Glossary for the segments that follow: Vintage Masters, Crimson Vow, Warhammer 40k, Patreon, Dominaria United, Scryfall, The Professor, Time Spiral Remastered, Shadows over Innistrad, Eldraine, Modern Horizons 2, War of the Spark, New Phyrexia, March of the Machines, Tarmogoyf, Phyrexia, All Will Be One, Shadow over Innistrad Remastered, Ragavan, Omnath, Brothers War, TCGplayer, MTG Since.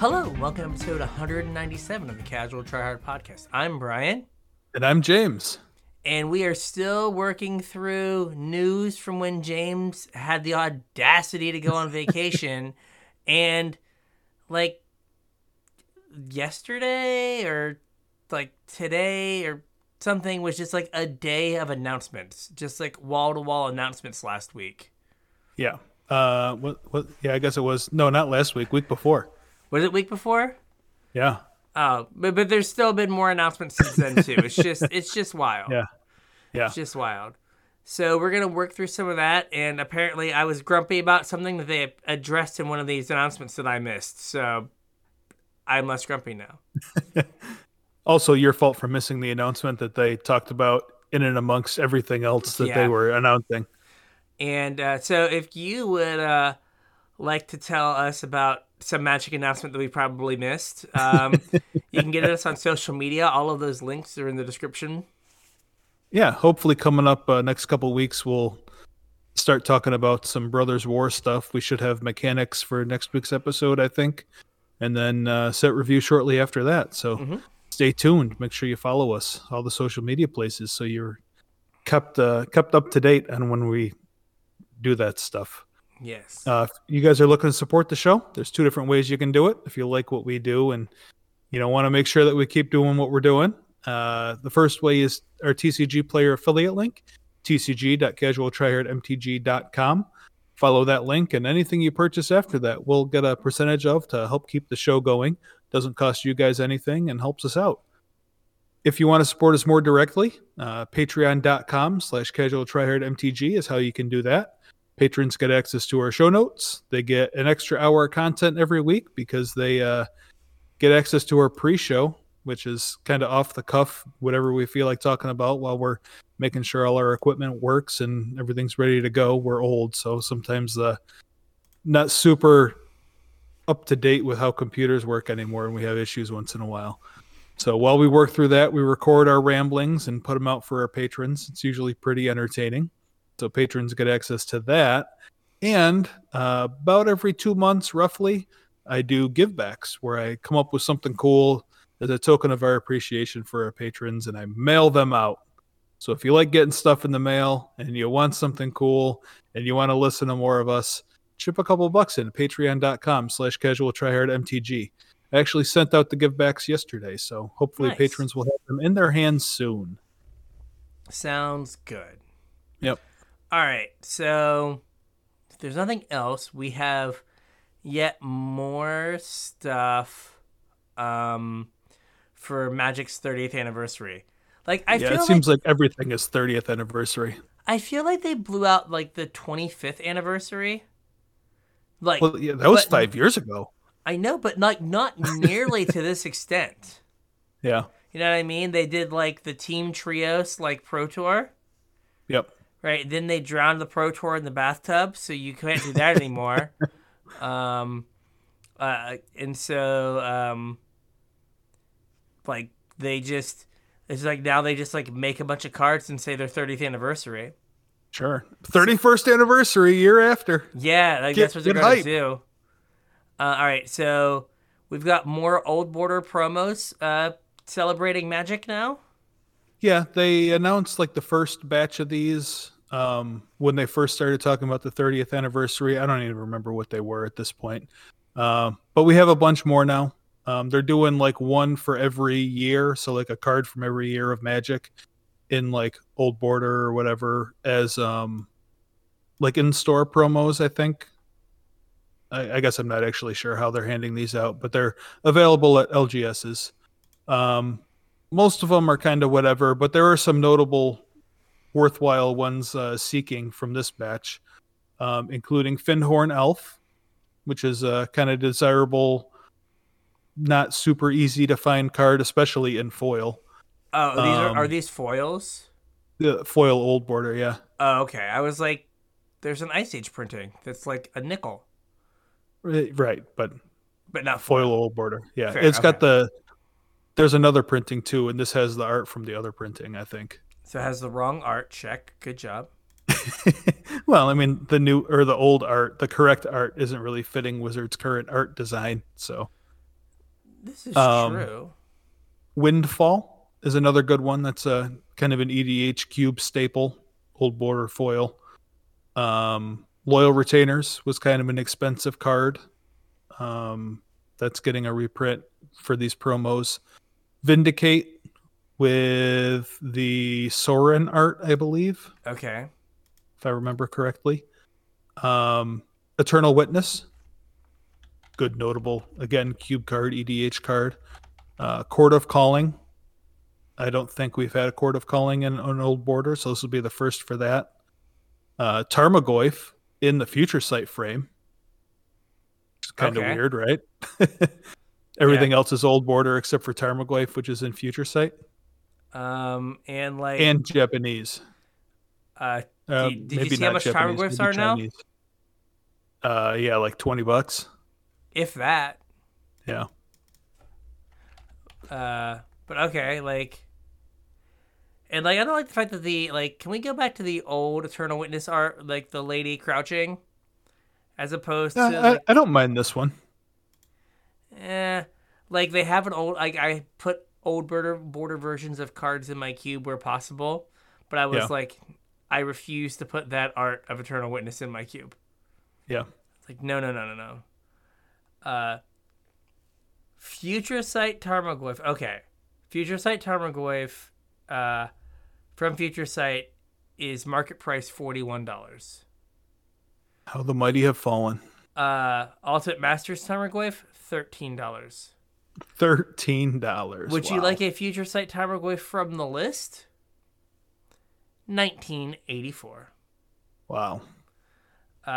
Hello, welcome to episode 197 of the Casual Try Hard Podcast. I'm Brian. And I'm James. And we are still working through news from when James had the audacity to go on vacation. And like yesterday or like today or something was just like a day of announcements, just like wall-to-wall announcements last week. Yeah. Yeah, I guess it was. No, not last week. Week before. Was it week before? Yeah. Oh, but there's still been more announcements since then too. It's just wild. Yeah. It's just wild. So we're gonna work through some of that, and apparently I was grumpy about something that they addressed in one of these announcements that I missed. So I'm less grumpy now. Also, your fault for missing the announcement that they talked about in and amongst everything else that they were announcing. And so if you would like to tell us about some Magic announcement that we probably missed, you can get us on social media. All of those links are in the description. Yeah, hopefully coming up next couple weeks, we'll start talking about some Brothers War stuff. We should have mechanics for next week's episode, I think, and then set review shortly after that. So Stay tuned. Make sure you follow us, all the social media places, so you're kept up to date on when we do that stuff. Yes. If you guys are looking to support the show, there's two different ways you can do it. If you like what we do and you know want to make sure that we keep doing what we're doing, the first way is our TCG player affiliate link, tcg.casualtryhardmtg.com. Follow that link, and anything you purchase after that, we'll get a percentage of to help keep the show going. Doesn't cost you guys anything and helps us out. If you want to support us more directly, patreon.com/casualtryhardmtg is how you can do that. Patrons get access to our show notes. They get an extra hour of content every week because they get access to our pre-show, which is kind of off the cuff, whatever we feel like talking about while we're making sure all our equipment works and everything's ready to go. We're old, so sometimes not super up to date with how computers work anymore, and we have issues once in a while. So while we work through that, we record our ramblings and put them out for our patrons. It's usually pretty entertaining. So patrons get access to that. And about every 2 months, roughly, I do givebacks where I come up with something cool as a token of our appreciation for our patrons, and I mail them out. So if you like getting stuff in the mail and you want something cool and you want to listen to more of us, chip a couple bucks in patreon.com/casualtryhardmtg. I actually sent out the givebacks yesterday, so hopefully patrons will have them in their hands soon. Sounds good. Yep. All right, so if there's nothing else, we have yet more stuff for Magic's 30th anniversary. Like it seems like everything is 30th anniversary. I feel like they blew out like the 25th anniversary. Like that was 5 years ago. I know, but like not nearly to this extent. Yeah. You know what I mean? They did like the Team Trios like Pro Tour. Yep. Right, then they drowned the Pro Tour in the bathtub, so you can't do that anymore. Now they just like make a bunch of cards and say their 30th anniversary. Sure. 31st anniversary year after. Yeah, that's what they're going to do. All right, so we've got more Old Border promos celebrating Magic now. Yeah, they announced like the first batch of these when they first started talking about the 30th anniversary. I don't even remember what they were at this point. But we have a bunch more now. They're doing like one for every year. So like a card from every year of Magic in like Old Border or whatever as like in-store promos, I think. I guess I'm not actually sure how they're handing these out, but they're available at LGS's. Most of them are kind of whatever, but there are some notable, worthwhile ones seeking from this batch, including Findhorn Elf, which is a kind of desirable, not super easy to find card, especially in foil. Oh, these are these foils? The foil Old Border, yeah. Oh, okay. I was like, there's an Ice Age printing that's like a nickel. Right, but not foil Old Border. Yeah, fair, it's got the... There's another printing, too, and this has the art from the other printing, I think. So it has the wrong art. Check. Good job. Well, I mean, the old art, the correct art isn't really fitting Wizard's current art design, so. This is true. Windfall is another good one. That's a kind of an EDH cube staple, old border foil. Loyal Retainers was kind of an expensive card. That's getting a reprint for these promos. Vindicate with the Sorin art, I believe. Okay. If I remember correctly. Eternal Witness. Good notable, again, cube card, EDH card. Court of Calling. I don't think we've had a Court of Calling in an old border, so this will be the first for that. Tarmogoyf in the Future Sight frame. It's kind of weird, right? Everything else is old border except for Tarmogoyf, which is in Future Sight. And Japanese. Did you see how much Tarmogoyfs are Chinese now? Yeah, like $20. If that. Yeah. But okay, like. And, like, I don't like the fact that the, like, can we go back to the old Eternal Witness art, like, the lady crouching? As opposed to... I don't mind this one. Like, they have an old... Like, I put old border versions of cards in my cube where possible, but I was like, I refuse to put that art of Eternal Witness in my cube. Yeah. It's like, no. Future Sight Tarmogoyf. Okay. Future Sight Tarmogoyf... from Future Sight is market price $41. How the mighty have fallen. Ultimate Masters Tarmogoyf, $13. $13. Would you like a Future Sight Tarmogoyf from the list? $19.84. Wow.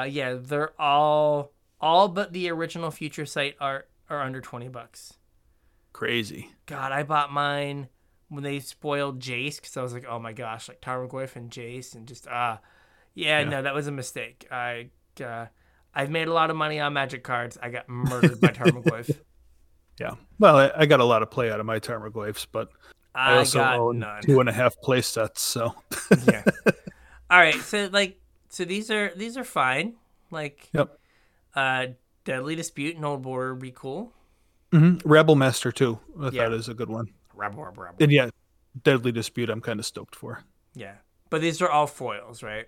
Yeah, they're all but the original Future Sight are under $20. Crazy. God, I bought mine when they spoiled Jace, because I was like, oh my gosh, like Tarmogoyf and Jace, and just, no, that was a mistake. I've made a lot of money on Magic cards. I got murdered by Tarmogoyf. Yeah. Well, I got a lot of play out of my Tarmogoyfs, but I also own none. 2.5 play sets, so. Yeah. All right, so, like, so these are fine. Like, yep. Deadly Dispute and Old Border would be cool. Mm-hmm. Rebel Master, too. I thought is a good one. Rabble. And yeah, Deadly Dispute I'm kind of stoked for. Yeah. But these are all foils, right?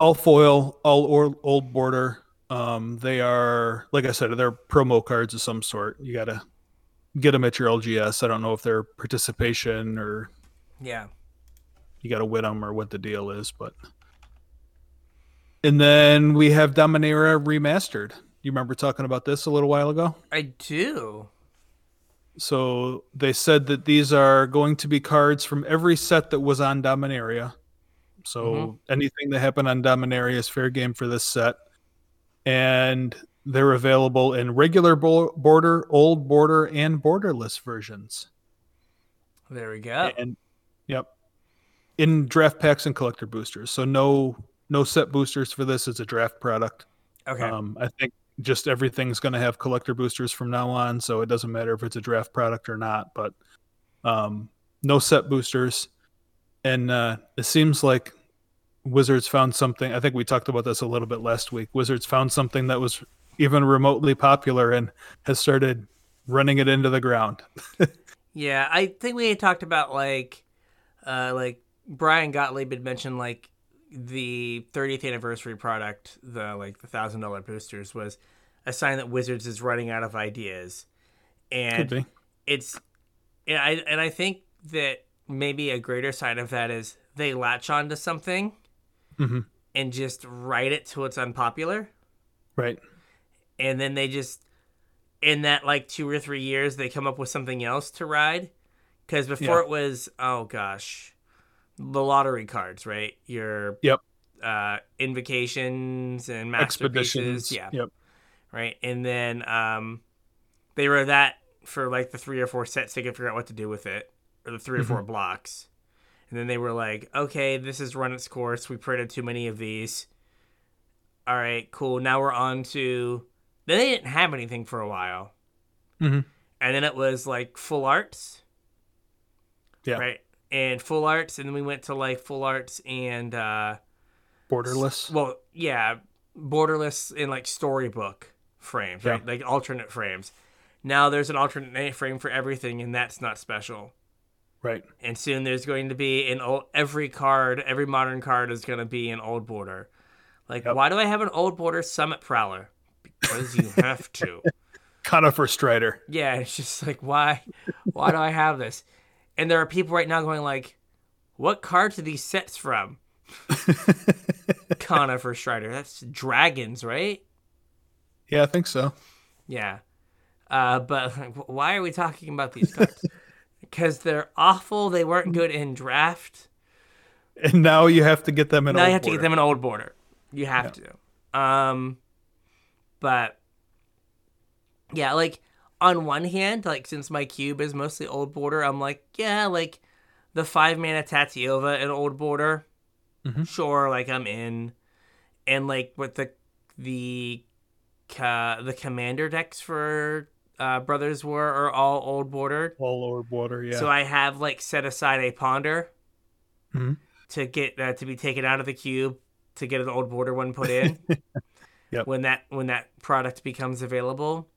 All foil, all old border. They are, like I said, they're promo cards of some sort. You got to get them at your LGS. I don't know if they're participation or... Yeah. You got to win them or what the deal is, but... And then we have Dominaria Remastered. You remember talking about this a little while ago? I do. So they said that these are going to be cards from every set that was on Dominaria. So anything that happened on Dominaria is fair game for this set. And they're available in regular border, old border, and borderless versions. There we go. And yep. In draft packs and collector boosters. So no set boosters for this. It's a draft product. Okay. I think just everything's going to have collector boosters from now on, so it doesn't matter if it's a draft product or not, but no set boosters. And it seems like Wizards found something. I think we talked about this a little bit last week. Wizards found something that was even remotely popular and has started running it into the ground. Yeah, I think we had talked about like Brian Gottlieb had mentioned like the 30th anniversary product, the $1,000 boosters, was a sign that Wizards is running out of ideas, and I think that maybe a greater side of that is they latch onto something and just write it till it's unpopular, right? And then they just in that like 2 or 3 years they come up with something else to ride, because before it was the lottery cards, right? Your invocations and masterpieces. Expeditions. Yeah. Yep. Right. And then they wrote that for like the 3 or 4 sets they could figure out what to do with it, or the 3 or 4 blocks. And then they were like, okay, this has run its course. We printed too many of these. All right, cool. Now we're on to... Then they didn't have anything for a while. Mm-hmm. And then it was like full arts. Yeah. Right. And full arts, and then we went to like full arts and borderless. Well, yeah, borderless in like storybook frames, right? Like alternate frames. Now there's an alternate name frame for everything, and that's not special. Right. And soon there's going to be an old, every card, every modern card is going to be an old border. Like, yep. Why do I have an old border Summit Prowler? Because you have to. Conifer Strider. Yeah, it's just like, why do I have this? And there are people right now going like, what cards are these sets from? Conifer Strider. That's dragons, right? Yeah, I think so. Yeah. But like, why are we talking about these cards? Because they're awful. They weren't good in draft. And now you have to get them an old border. Now you have to get them an old border. You have to. But yeah, like on one hand, like since my cube is mostly old border, I'm like, yeah, like the 5 mana Tatiova in old border. Mm-hmm. Sure, like I'm in. And like with the commander decks for Brothers War are all old border. All old border, yeah. So I have like set aside a ponder to get to be taken out of the cube to get an old border one put in. Yep. When that product becomes available.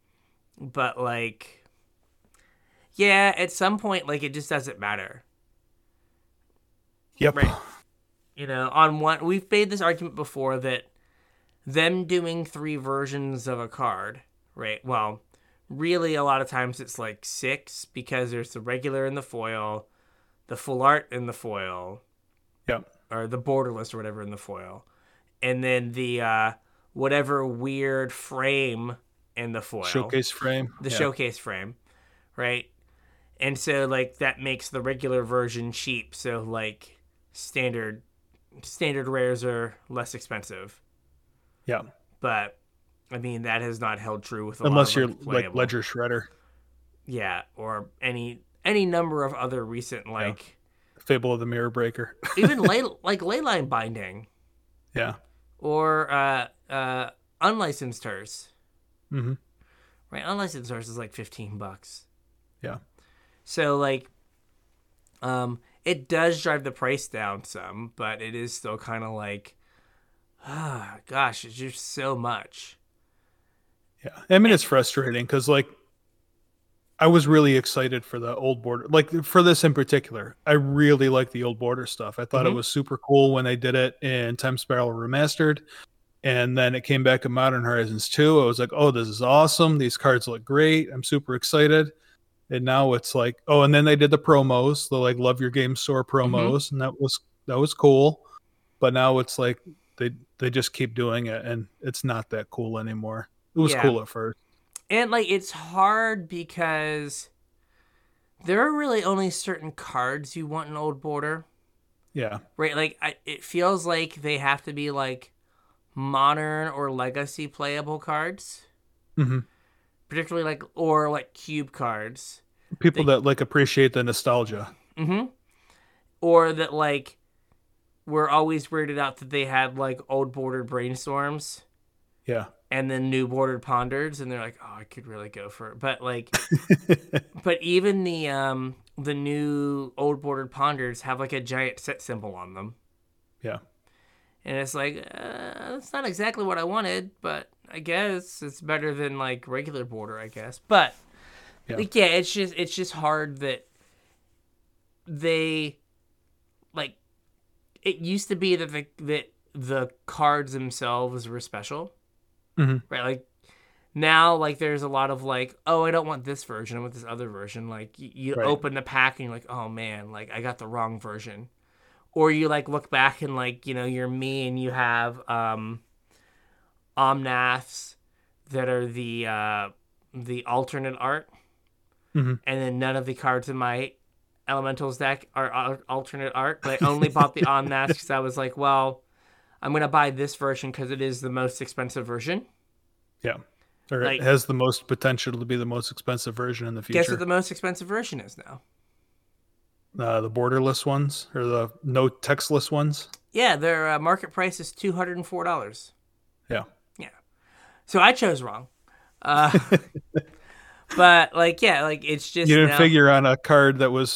But like, yeah, at some point, like it just doesn't matter. Yep. Right. You know, on one, we've made this argument before that them doing 3 versions of a card, right? Well, really a lot of times it's like 6 because there's the regular in the foil, the full art in the foil. Yep. Or the borderless or whatever in the foil. And then the whatever weird frame in the foil. Showcase frame. The showcase frame, right? And so, like, that makes the regular version cheap. So, like, standard rares are less expensive. Yeah. But, I mean, that has not held true with a lot of unless you're, like, Ledger Shredder. Yeah, or any number of other recent, like... Yeah. Fable of the Mirror Breaker. Even Leyline Binding. Yeah. Or Unlicensed Hers. Mm-hmm. Right? Unlicensed Hers is like $15. Yeah. So, like, it does drive the price down some, but it is still kind of like, ah, gosh, it's just so much. Yeah. I mean, it's frustrating because, like, I was really excited for the old border, like for this in particular. I really like the old border stuff. I thought it was super cool when they did it in Time Spiral Remastered. And then it came back in Modern Horizons 2. I was like, oh, this is awesome. These cards look great. I'm super excited. And now it's like, oh, and then they did the promos, the like Love Your Game Store promos. And that was cool. But now it's like they just keep doing it and it's not that cool anymore. It was cool at first. And, like, it's hard because there are really only certain cards you want in old border. Yeah. Right? Like, it feels like they have to be, like, modern or legacy playable cards. Mm-hmm. Particularly, like, or, like, cube cards. People that like, appreciate the nostalgia. Mm-hmm. Or that, like, we're always weirded out that they had, like, old border brainstorms. Yeah. And then new bordered ponders, and they're like, oh, I could really go for it. But like, but even the new old bordered ponders have like a giant set symbol on them. Yeah. And it's like, that's not exactly what I wanted, but I guess it's better than like regular border, I guess. But yeah, like, yeah, it's just hard that they like, it used to be that the cards themselves were special. Mm-hmm. Right, like now, like there's a lot of like, oh, I don't want this version, I want this other version. Like you open the pack and you're like, oh man, like I got the wrong version, or you like look back and like, you know, you're me and you have Omnaths that are the alternate art, and then none of the cards in my Elementals deck are alternate art. But I only bought the Omnaths because I was like, well, I'm going to buy this version because it is the most expensive version. Yeah. Or like, it has the most potential to be the most expensive version in the future. Guess what the most expensive version is now? The borderless ones or the no textless ones? Yeah, their market price is $204. Yeah. Yeah. So I chose wrong. But like, yeah, like it's just, you didn't figure on a card that was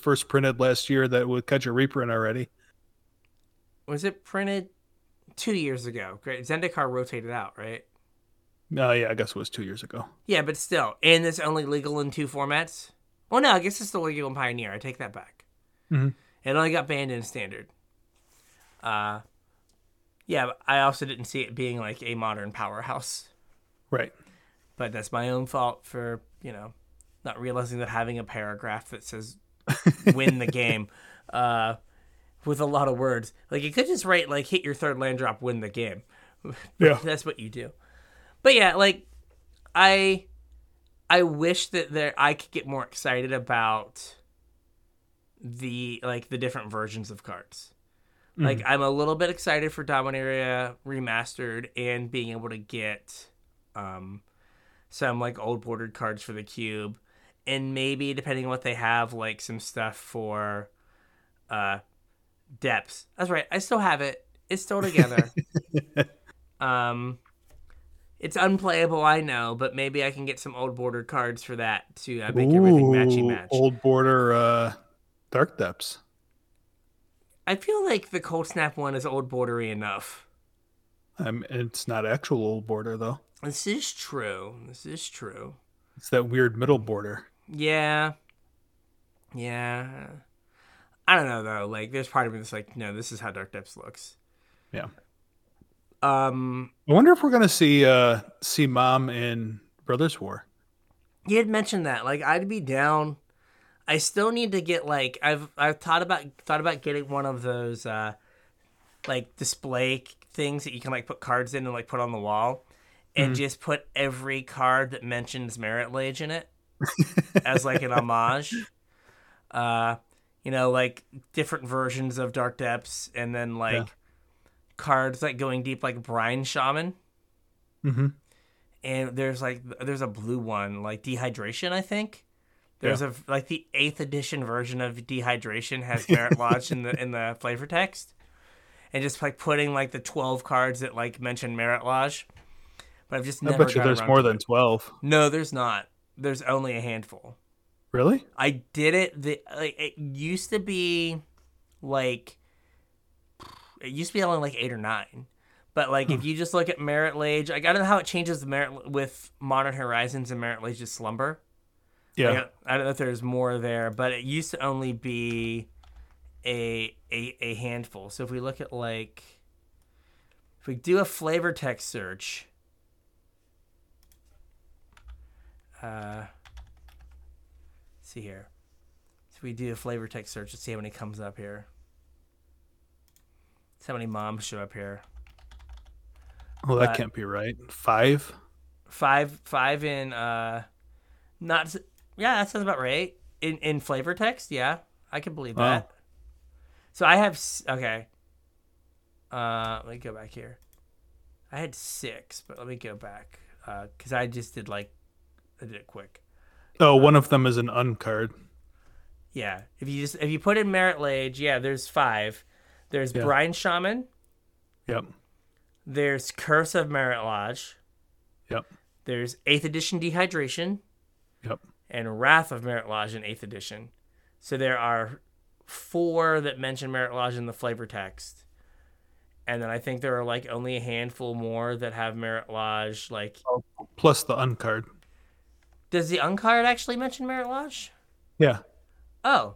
first printed last year that would catch a reprint already. Was it printed 2 years ago? Great. Zendikar rotated out, right? Yeah, I guess it was 2 years ago. Yeah, but still. And it's only legal in two formats? Well, no, I guess it's still legal in Pioneer. I take that back. Mm-hmm. It only got banned in Standard. Yeah, but I also didn't see it being like a modern powerhouse. Right. But that's my own fault for, you know, not realizing that having a paragraph that says win the game with a lot of words. Like, you could just write, like, hit your third land drop, win the game. Yeah. That's what you do. But yeah, like, I wish that I could get more excited about the different versions of cards. Mm. Like, I'm a little bit excited for Dominaria Remastered and being able to get some, like, old bordered cards for the cube. And maybe, depending on what they have, like, some stuff for depths. That's right. I still have it. It's still together. It's unplayable, I know, but maybe I can get some old border cards for that to make everything matchy match. Old border Dark Depths. I feel like the Cold Snap one is old bordery enough. It's not actual old border, though. This is true. It's that weird middle border. Yeah. I don't know, though. Like, there's part of me that's like, no, this is how Dark Depths looks. Yeah. I wonder if we're gonna see Mom in Brothers War. You had mentioned that. Like, I'd be down. I still need to get, like, I've thought about getting one of those like display things that you can, like, put cards in and, like, put on the wall, and just put every card that mentions Merit Lage in it as, like, an homage. You know, like, different versions of Dark Depths, and then, like. Yeah. Cards like going deep, like Brine Shaman, and there's a blue one, like Dehydration, I think. There's a, like, the 8th edition version of Dehydration has Merit Lodge in the flavor text, and just, like, putting, like, the 12 cards that, like, mention Merit Lodge. But I've just never. I bet you there's more than 12. No, there's not. There's only a handful. Really? I did it. It used to be like. It used to be only, like, 8 or 9. But, like, if you just look at Merit Lage, like, I don't know how it changes the merit with Modern Horizons and Merit Lage's Slumber. Yeah. Like, I don't know if there's more there, but it used to only be a handful. So if we look at, like, if we do a flavor text search. Let's see here. So we do a flavor text search to see how many comes up here. How many moms show up here? Well, that can't be right. 5? Five in not. Yeah, that sounds about right. In flavor text, yeah, I can believe that. Oh. So I have okay. Let me go back here. I had 6, but let me go back because I just did I did it quick. Oh, one of them is an uncard. Yeah, if you put in Merit Lage, yeah, there's 5. There's Brine Shaman. Yep. There's Curse of Merit Lodge. Yep. There's 8th edition Dehydration. Yep. And Wrath of Merit Lodge in 8th edition. So there are 4 that mention Merit Lodge in the flavor text. And then I think there are, like, only a handful more that have Merit Lodge, like... Oh, plus the uncard. Does the uncard actually mention Merit Lodge? Yeah. Oh.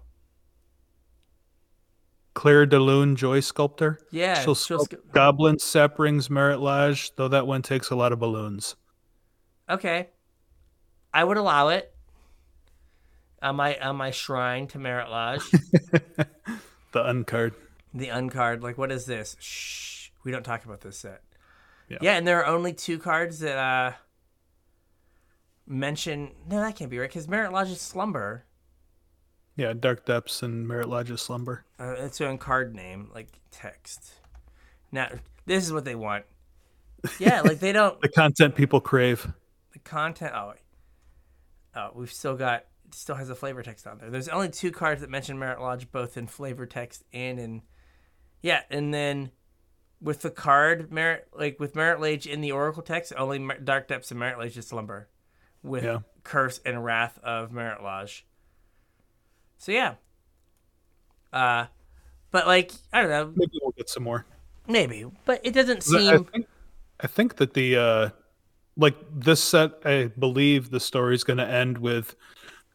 Claire de Lune, Joy Sculptor. Yeah. She'll Goblin, Saprings, Merit Lodge, though that one takes a lot of balloons. Okay. I would allow it on my shrine to Merit Lodge. The uncard. Like, what is this? Shh. We don't talk about this yet. Yeah, and there are only 2 cards that mention... No, that can't be right, because Merit Lodge is Slumber. Yeah, Dark Depths and Merit Lodge's Slumber. It's on card name, like text. Now, this is what they want. Yeah, like they don't... The content people crave. The content... Oh, we've still got... It still has a flavor text on there. There's only 2 cards that mention Merit Lodge, both in flavor text and in... Yeah, and then with the card, with Merit Lage in the Oracle text, only Dark Depths and Merit Lage's Slumber. With Curse and Wrath of Merit Lodge. So, yeah. But, like, I don't know. Maybe we'll get some more. Maybe. But it doesn't seem... I think that the Like this set, I believe the story is going to end with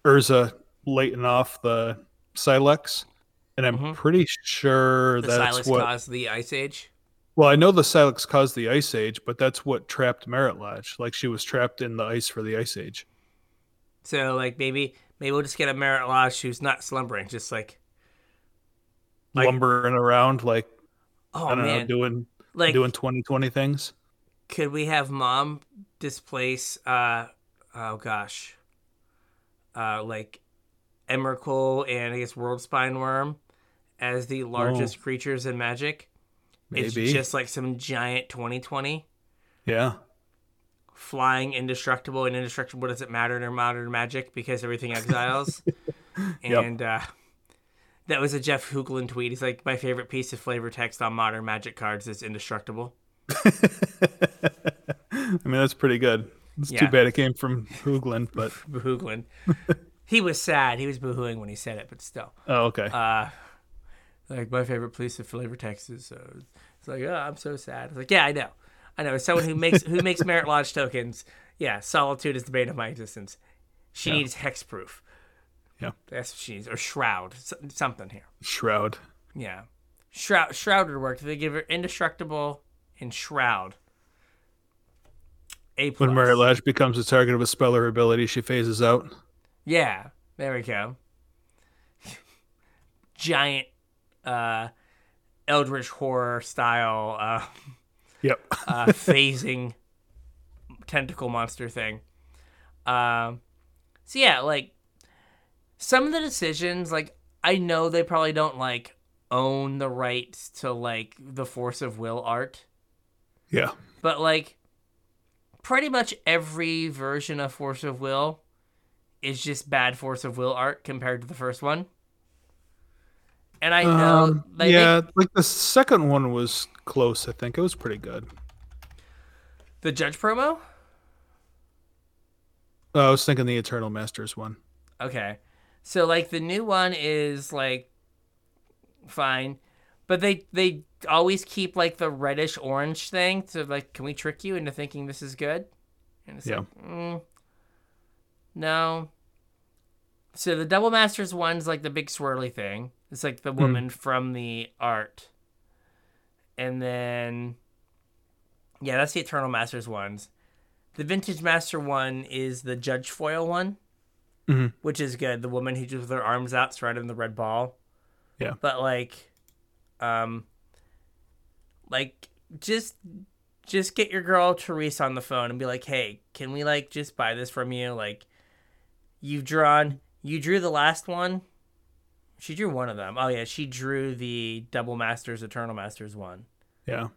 Urza lighting off the Silex, and I'm pretty sure that's what caused the Ice Age. Well, I know the Silex caused the Ice Age, but that's what trapped Meritlatch. Like she was trapped in the ice for the Ice Age. So, like maybe we'll just get a Meritlatch who's not slumbering, just like lumbering around, like doing 2020 things. Could we have Mom displace? Like Emrakul and I guess World Spine Worm as the largest creatures in Magic. Maybe. It's just like some giant 2020. Yeah. Flying, indestructible, and indestructible doesn't matter to modern Magic because everything exiles. And that was a Jeff Hoogland tweet. He's like, my favorite piece of flavor text on modern Magic cards is indestructible. I mean, that's pretty good. It's too bad it came from Hoogland, but... Hoogland. He was sad. He was boo-hooing when he said it, but still. Oh, okay. Like, my favorite piece of flavor text is... it's like, oh, I'm so sad. It's like, yeah, I know. I know. As someone who makes Meritlatch tokens, yeah, solitude is the bane of my existence. She needs hexproof. Yeah. That's what she needs. Or shroud. Something here. Shroud. Yeah. Shroud would work. They give her indestructible and shroud. A+. When Meritlatch becomes the target of a spell or ability, she phases out. Yeah, there we go. Giant Eldritch Horror style phasing tentacle monster thing. So yeah, like some of the decisions, like I know they probably don't like own the rights to like the Force of Will art. Yeah. But like pretty much every version of Force of Will is just bad Force of Will art compared to the first one. And I know... like the second one was close, I think. It was pretty good. The Judge promo? Oh, I was thinking the Eternal Masters one. Okay. So, like, the new one is, like, fine. But they always keep, like, the reddish-orange thing to, like, can we trick you into thinking this is good? And it's like, no. So the Double Masters one's like the big swirly thing. It's like the woman from the art. And then, yeah, that's the Eternal Masters ones. The Vintage Master one is the Judge Foil one, which is good. The woman who just with her arms out surrounding the red ball. Yeah. But like just get your girl Therese on the phone and be like, hey, can we like just buy this from you? Like, you drew the last one. She drew one of them. Oh yeah, she drew the Double Masters, Eternal Masters one. Yeah.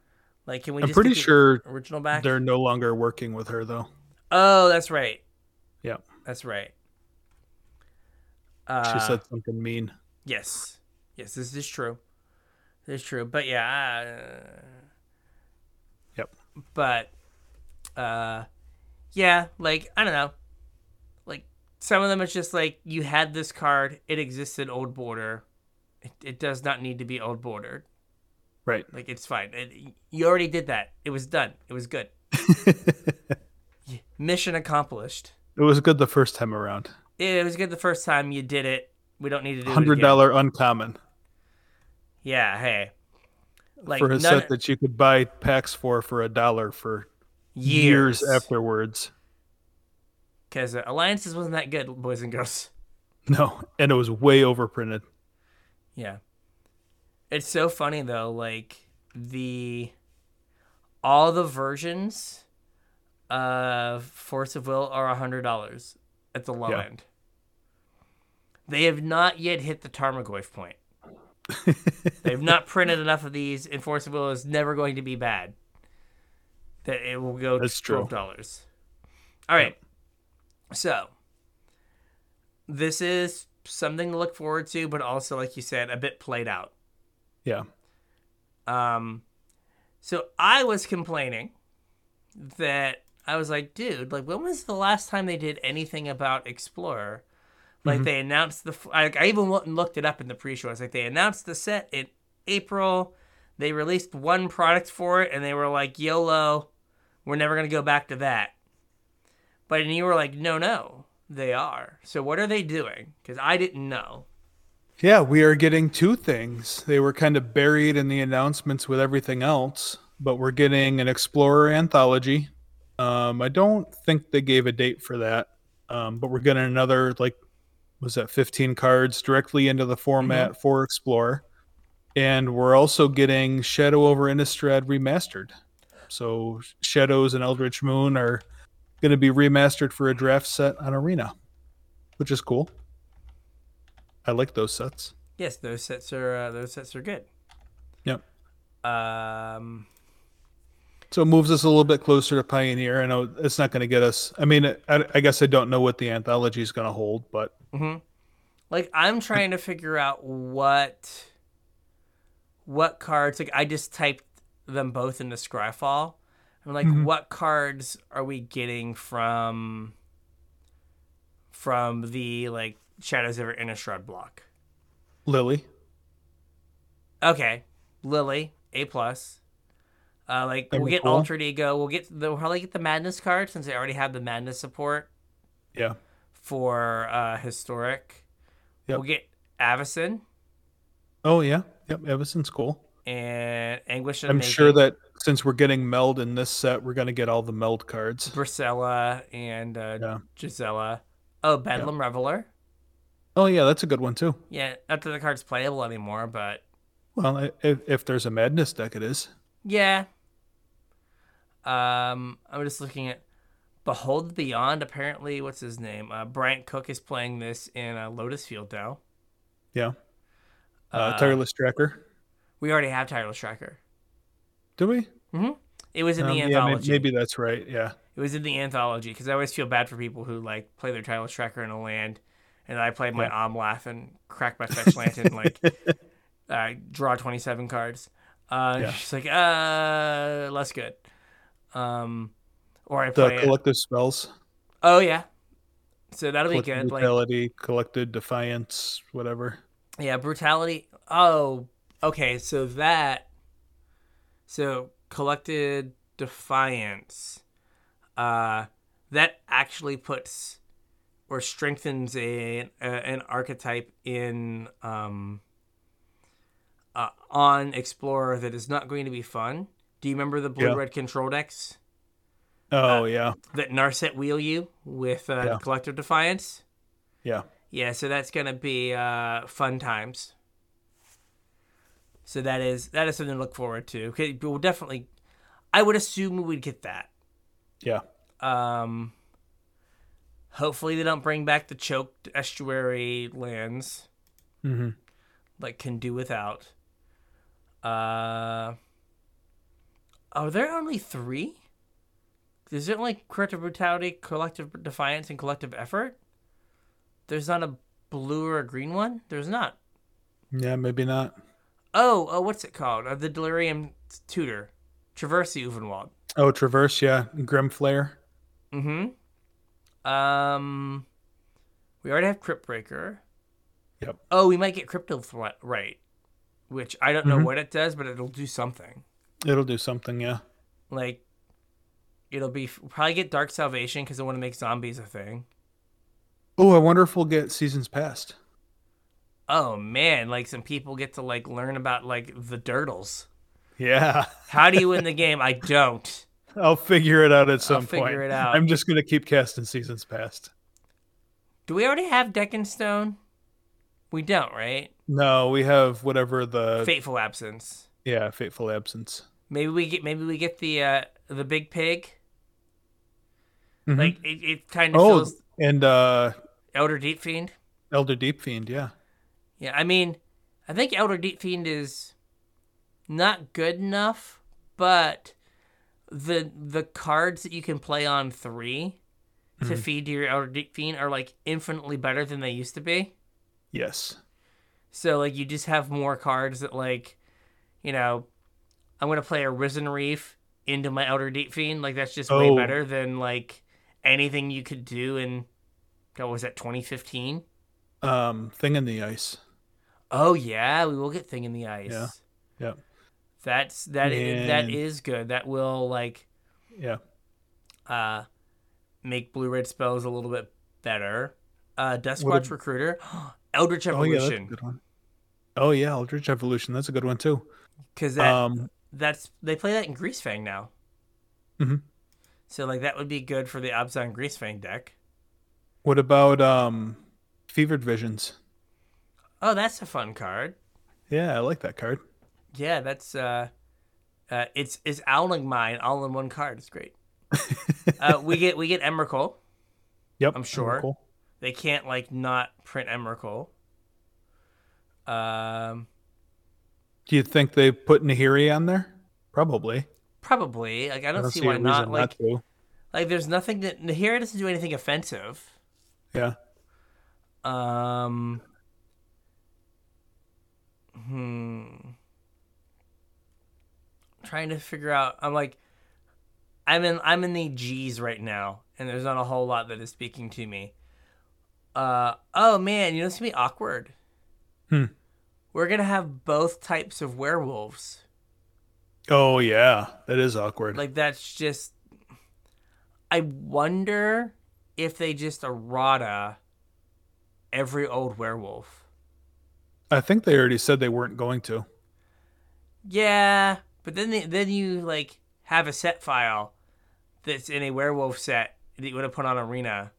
Like, can we? I'm just pretty sure original back. They're no longer working with her though. Oh, that's right. Yeah, that's right. She said something mean. Yes, this is true. This is true, but yeah. But, yeah, like, I don't know. Like, some of them it's just like, you had this card, it existed old border. It does not need to be old bordered. Right. Like, it's fine. You already did that. It was done. It was good. Mission accomplished. It was good the first time around. It was good the first time you did it. We don't need to do it again. $100 uncommon. Yeah, hey. Like for a set that you could buy packs for $1 for years afterwards. Because Alliances wasn't that good, boys and girls. No, and it was way overprinted. Yeah. It's so funny, though. Like, all the versions of Force of Will are $100 at the low end. They have not yet hit the Tarmogoyf point. They've not printed enough of these, and Force of Will is never going to be bad. That it will go That's to $12. All right. Yep. So, this is something to look forward to, but also, like you said, a bit played out. Yeah. So, I was complaining that I was like, dude, like, when was the last time they did anything about Explorer? Like, they announced I even went and looked it up in the pre-show. I was like, they announced the set in April. They released one product for it, and they were like, YOLO, we're never going to go back to that. But and you were like, no, they are. So what are they doing? Because I didn't know. Yeah, we are getting two things. They were kind of buried in the announcements with everything else, but we're getting an Explorer Anthology. I don't think they gave a date for that, but we're getting another, 15 cards directly into the format for Explorer. And we're also getting Shadow over Innistrad Remastered. So Shadows and Eldritch Moon are going to be remastered for a draft set on Arena, which is cool. I like those sets. Yes, those sets are good. Yep. So it moves us a little bit closer to Pioneer. I know it's not going to get us. I mean, I guess I don't know what the anthology is going to hold, but I'm trying to figure out what cards. Like I just typed them both into Scryfall. I'm like, what cards are we getting from the Shadows over Innistrad block? Lily. Okay, Lily A+. We'll get cool. Altered Ego. We'll probably get the Madness card since they already have the Madness support. Yeah. For Historic. Yep. We'll get Avacyn. Oh yeah, yep. Avacyn's cool. And Anguish. I'm sure that since we're getting Meld in this set, we're gonna get all the Meld cards. Brisella and Gisela. Oh, Bedlam Reveler. Oh yeah, that's a good one too. Yeah, not that the card's playable anymore, but well, if there's a Madness deck, it is. Yeah. I'm just looking at Behold Beyond. Apparently, what's his name? Bryant Cook is playing this in Lotus Field now. Yeah. Tireless Tracker. We already have Tireless Tracker. Do we? Mm-hmm. It was in the anthology. Yeah, maybe that's right. Yeah. It was in the anthology because I always feel bad for people who play their Tireless Tracker in a land, and I played my Omlath and cracked my fetch land and draw 27 cards. She's like, less good. Or I play the collective spells. Oh yeah, so that'll be good. Brutality, collected defiance, whatever. Yeah, brutality. Oh, okay. So collected defiance. That actually puts or strengthens an archetype in on Explorer that is not going to be fun. Do you remember the blue-red control decks? Oh, yeah. That Narset wheel you with Collective Defiance? Yeah. Yeah, so that's going to be fun times. So that is something to look forward to. Okay, we'll definitely... I would assume we'd get that. Yeah. Hopefully they don't bring back the choked estuary lands. Mm-hmm. Can do without... are there only three? Is it Collective Brutality, Collective Defiance, and Collective Effort? There's not a blue or a green one? There's not. Yeah, maybe not. Oh, what's it called? The Delirium Tutor. Traverse the Uvenwald. Oh, Traverse, yeah. Grimflare. Mm-hmm. We already have Cryptbreaker. Yep. Oh, we might get Crypto Threat right. Which I don't know what it does, but it'll do something. It'll do something, yeah. It'll be... We'll probably get Dark Salvation because I want to make zombies a thing. Oh, I wonder if we'll get Seasons Past. Oh, man. Some people get to, learn about, the dirtles. Yeah. How do you win the game? I don't. I'll figure it out at some point. I'll figure it out. I'm just going to keep casting Seasons Past. Do we already have Deck and Stone? We don't, right? No, we have whatever the Fateful Absence. Yeah, Fateful Absence. Maybe we get the Big Pig. Mm-hmm. It kind of feels. Oh, and Elder Deep Fiend. Elder Deep Fiend, yeah. Yeah, I mean, I think Elder Deep Fiend is not good enough, but the cards that you can play on 3 to feed your Elder Deep Fiend are infinitely better than they used to be. Yes. So you just have more cards that I'm going to play a Risen Reef into my Elder Deep Fiend. That's just way better than anything you could do in, 2015? Thing in the Ice. Oh yeah, we will get Thing in the Ice. Yeah. Yep. That is good. That will Yeah. make blue-red spells a little bit better. Deathwatch Recruiter. Eldritch Evolution. Oh yeah, that's a good one. Oh yeah, Eldritch Evolution. That's a good one too. Because they play that in Greasefang now. Mm-hmm. So like that would be good for the Obzon Greasefang deck. What about Fevered Visions? Oh, that's a fun card. Yeah, I like that card. Yeah, that's it's Owling Mine all in one card. It's great. we get Emrakul. Yep, I'm sure. Emrakul. They can't like not print Emrakul. Do you think they put Nahiri on there? Probably. Like I don't see why not. Like there's nothing that Nahiri doesn't do anything offensive. Yeah. Trying to figure out. I'm in the G's right now, and there's not a whole lot that is speaking to me. Oh man, you know it's gonna be awkward. We're gonna have both types of werewolves. Oh yeah, that is awkward. Like that's just. I wonder if they just errata every old werewolf. I think they already said they weren't going to. Yeah, but then you like have a set file that's in a werewolf set that you would have put on Arena.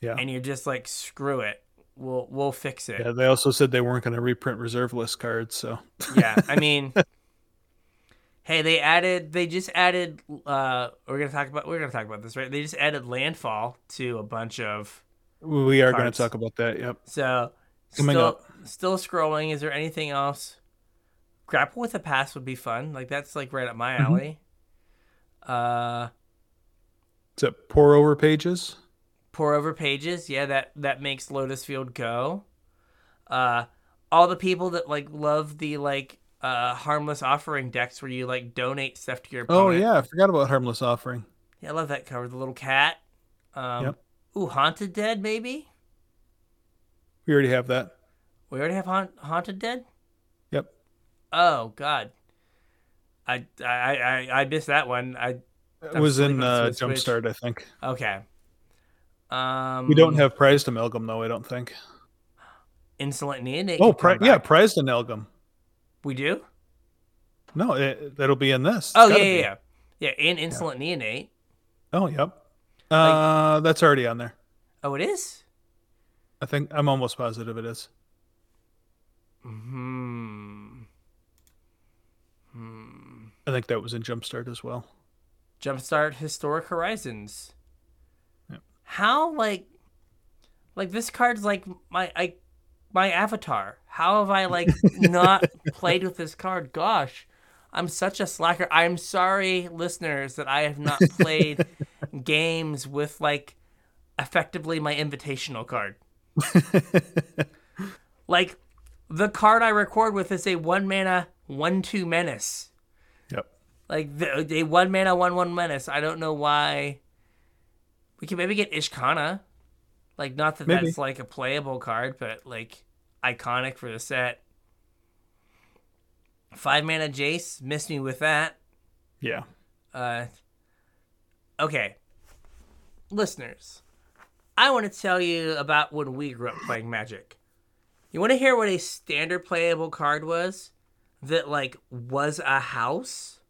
Yeah, and you're just like, screw it. We'll fix it. Yeah, they also said they weren't going to reprint reserve list cards, so. Yeah, I mean, hey, they just added we're going to talk about this, right? They just added Landfall to a bunch of We are going to talk about that, yep. So, still scrolling, is there anything else? Grapple with the Past would be fun. Like that's like right up my alley. Is it Pour Over Pages? Pour Over Pages, yeah, that makes Lotus Field go. All the people that like love the like Harmless Offering decks where you like donate stuff to your opponent. Oh yeah, I forgot about Harmless Offering. Yeah, I love that cover. The little cat. Yep. Ooh, Haunted Dead maybe. We already have that. We already have Haunted Dead. Yep. Oh God, I missed that one. It was in Jumpstart, I think. Okay. We don't have Prized Amalgam, though, I don't think. Insolent Neonate. Oh, Prized Amalgam. We do? No, that'll be in this. Oh, yeah. Yeah, and Insolent Neonate. Oh, yep. That's already on there. Oh, it is? I think I'm almost positive it is. I think that was in Jumpstart as well. Jumpstart Historic Horizons. How like this card's like my avatar. How have I like not played with this card? Gosh, I'm such a slacker. I'm sorry, listeners, that I have not played games with like effectively my invitational card. Like the card I record with is a 1 mana 1/2 menace. Yep. Like the 1 mana 1/1 menace. I don't know why. We can maybe get Ishkana. Like, not that that's, like, a playable card, but, like, iconic for the set. 5 mana Jace. Miss me with that. Yeah. Okay. Listeners, I want to tell you about when we grew up playing Magic. You want to hear what a standard playable card was that, like, was a house?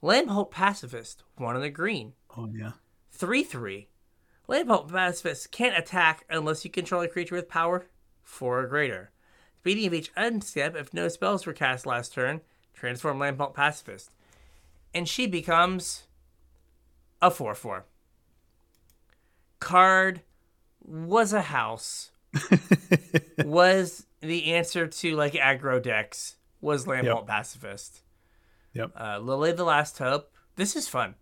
Lamholt Pacifist. 1 in the green. Oh, yeah. 3/3. Lamholt Pacifist can't attack unless you control a creature with power 4 or greater. Beginning of each unstep, if no spells were cast last turn, transform Lamholt Pacifist. And she becomes a 4/4. Card was a house. Was the answer to like aggro decks was Lamholt Pacifist. Yep. Lily the Last Hope. This is fun.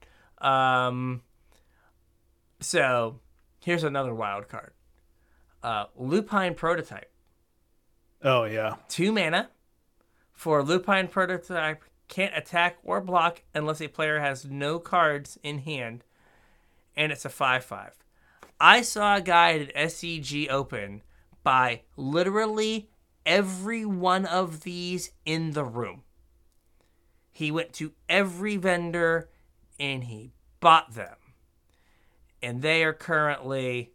So here's another wild card. Lupine Prototype. Oh yeah. 2 mana for Lupine Prototype. Can't attack or block unless a player has no cards in hand, and it's a 5/5. I saw a guy at an SCG Open buy literally every one of these in the room. He went to every vendor and he bought them. and they are currently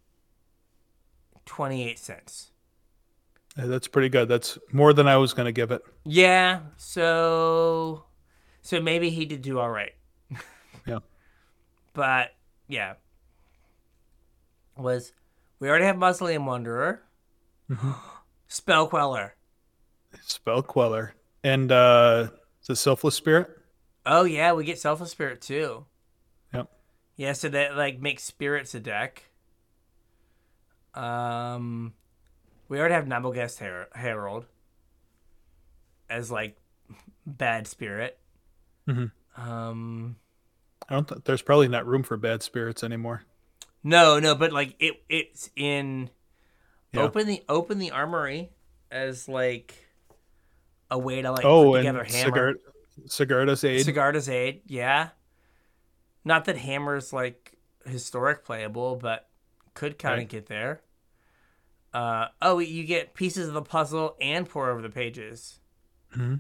28 cents. Yeah, that's pretty good. That's more than I was going to give it. Yeah, so maybe he did do all right. Yeah. But yeah, we already have Mausoleum Wanderer, Spell Queller, and the Selfless Spirit. Oh yeah, we get Selfless Spirit too. Yep. Yeah, so that makes spirits a deck. We already have Nabelgast Herald as bad spirit. Mm-hmm. I don't. There's probably not room for bad spirits anymore. No, but it's in. Yeah. Open the armory as a way to put together Hammer. Sigarda's Aid, yeah. Not that Hammer's historic playable, but could kind of get there. You get Pieces of the Puzzle and Pour Over the Pages. Mm-hmm.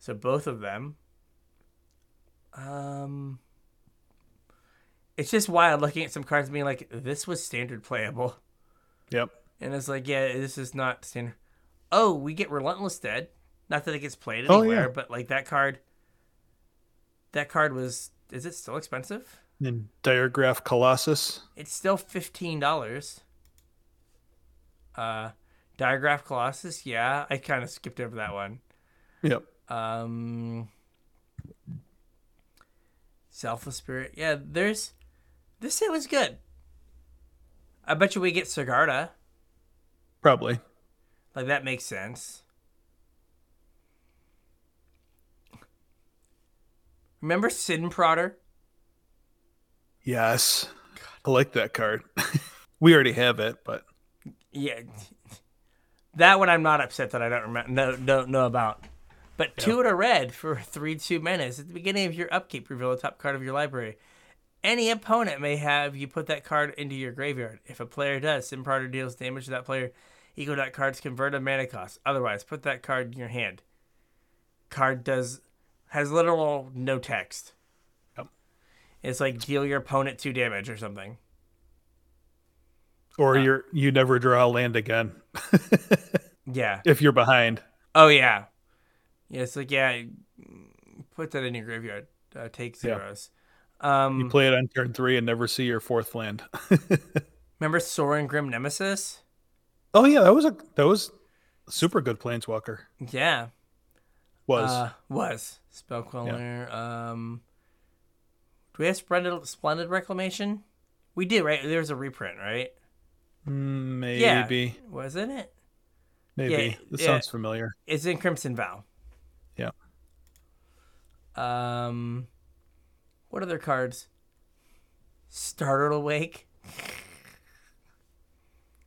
So both of them. It's just wild looking at some cards and being this was standard playable. Yep. And it's this is not standard. Oh, we get Relentless Dead. Not that it gets played anywhere, but that card was, is it still expensive? And Diagraph Colossus. It's still $15. Diagraph Colossus, yeah. I kind of skipped over that one. Yep. Selfless Spirit. Yeah, this set was good. I bet you we get Sigarda. Probably. That makes sense. Remember Sinprodder? Yes. God. I like that card. We already have it, but... Yeah. That one I'm not upset that I don't remember. No, don't know about. But yep. 2 and a red for 3/2 menace. At the beginning of your upkeep, reveal the top card of your library. Any opponent may have you put that card into your graveyard. If a player does, Sinprodder deals damage to that player equal to that card's converted mana cost. Otherwise, put that card in your hand. Card has literal no text. Yep. It's deal your opponent 2 damage or something. Or you never draw a land again. Yeah. If you're behind. Oh, yeah. Yeah, put that in your graveyard. Take zeros. Yeah. You play it on turn 3 and never see your 4th land. Remember Soaring Grim Nemesis? Oh, yeah. That was a super good planeswalker. Yeah. Was Spellqueller. Yeah. Do we have Splendid Reclamation? We did, right? There was a reprint, right? Maybe. Yeah. Wasn't it? Maybe. Yeah, this sounds familiar. It's in Crimson Vow. Yeah. What other cards? Startled Awake.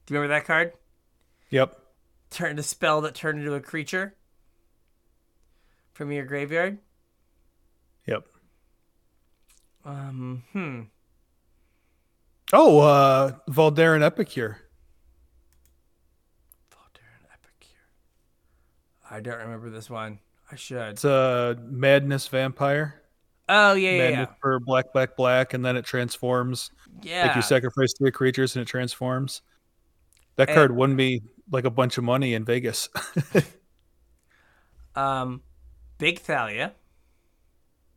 Do you remember that card? Yep. Turn the spell that turned into a creature from your graveyard. Yep. Oh, Voldaren Epicure. I don't remember this one. I should. It's a Madness Vampire. Oh, yeah, Madness for black, and then it transforms. Yeah. You sacrifice 3 creatures and it transforms. That card won me a bunch of money in Vegas. Big Thalia.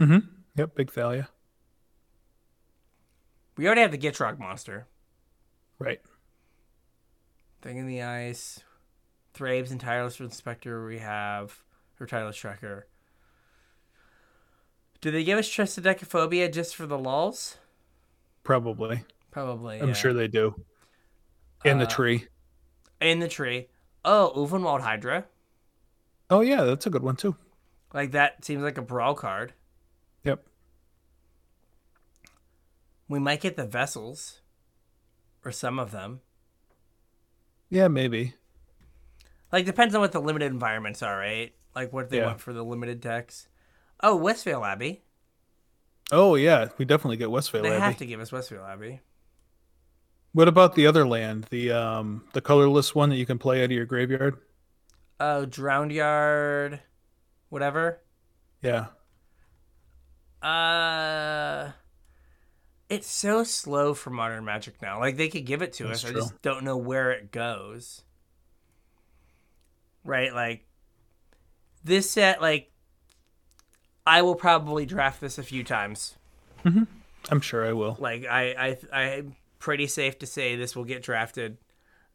Mm-hmm. Yep, Big Thalia. We already have the Gitrog monster. Right. Thing in the Ice. Thraves and Tireless Inspector we have. Or Tireless Tracker. Do they give us Tristodecaphobia just for the lulz? Probably, I'm sure they do. In the tree. Oh, Uvenwald Hydra. Oh, yeah, that's a good one, too. That seems like a brawl card. Yep. We might get the vessels, or some of them. Yeah, maybe. Depends on what the limited environments are, right? What they want for the limited decks. Oh, Westvale Abbey. Oh, yeah, we definitely get Westvale Abbey. They have to give us Westvale Abbey. What about the other land? The colorless one that you can play out of your graveyard? Oh, Drowned Yard, whatever. Yeah. It's so slow for modern Magic now. Like, they could give it to That's us. True. I just don't know where it goes. Right? Like, this set, like, I will probably draft this a few times. Mm-hmm. I'm sure I will. Like, I'm pretty safe to say this will get drafted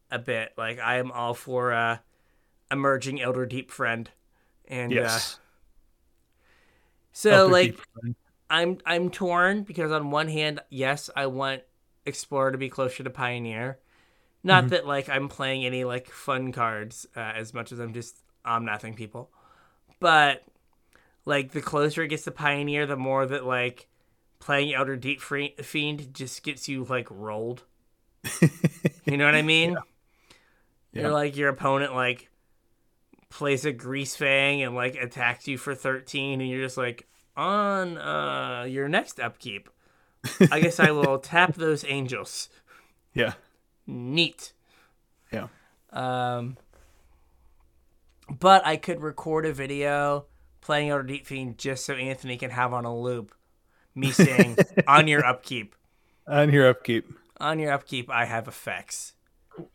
a bit. Like, I am all for emerging Elder Deep Friend. And, yes. So, Elder like... I'm torn because on one hand, yes, I want Explorer to be closer to Pioneer. Not that like I'm playing any like fun cards as much as I'm just nothing people. But like the closer it gets to Pioneer, the more that like playing Elder Deep Fiend just gets you like rolled. You know what I mean? Yeah. Yeah. You're like your opponent like plays a Grease Fang and like attacks you for 13 and you're just like, on your next upkeep, I guess I will tap those angels. Yeah. Neat. Yeah. But I could record a video playing Elder Deep Fiend just so Anthony can have on a loop me saying, on your upkeep. On your upkeep. On your upkeep, I have effects.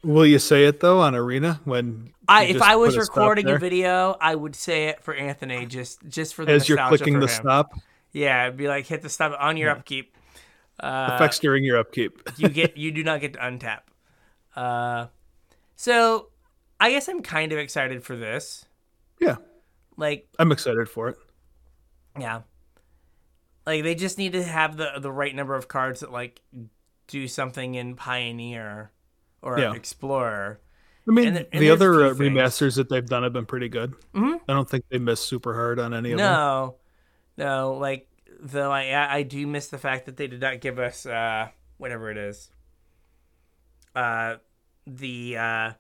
Will you say it, though, on Arena? If I was recording a video, I would say it for Anthony, just for the nostalgia for him. As you're clicking the stop? Yeah, it'd be like, hit the stop on your upkeep. Effects during your upkeep. You do not get to untap. So, I guess I'm kind of excited for this. Yeah. Like I'm excited for it. Yeah. Like, they just need to have the right number of cards that, like, do something in Pioneer. Or Explorer. I mean, the other remasters that they've done have been pretty good. Mm-hmm. I don't think they missed super hard on any of them. No. Like, though I do miss the fact that they did not give us whatever it is. The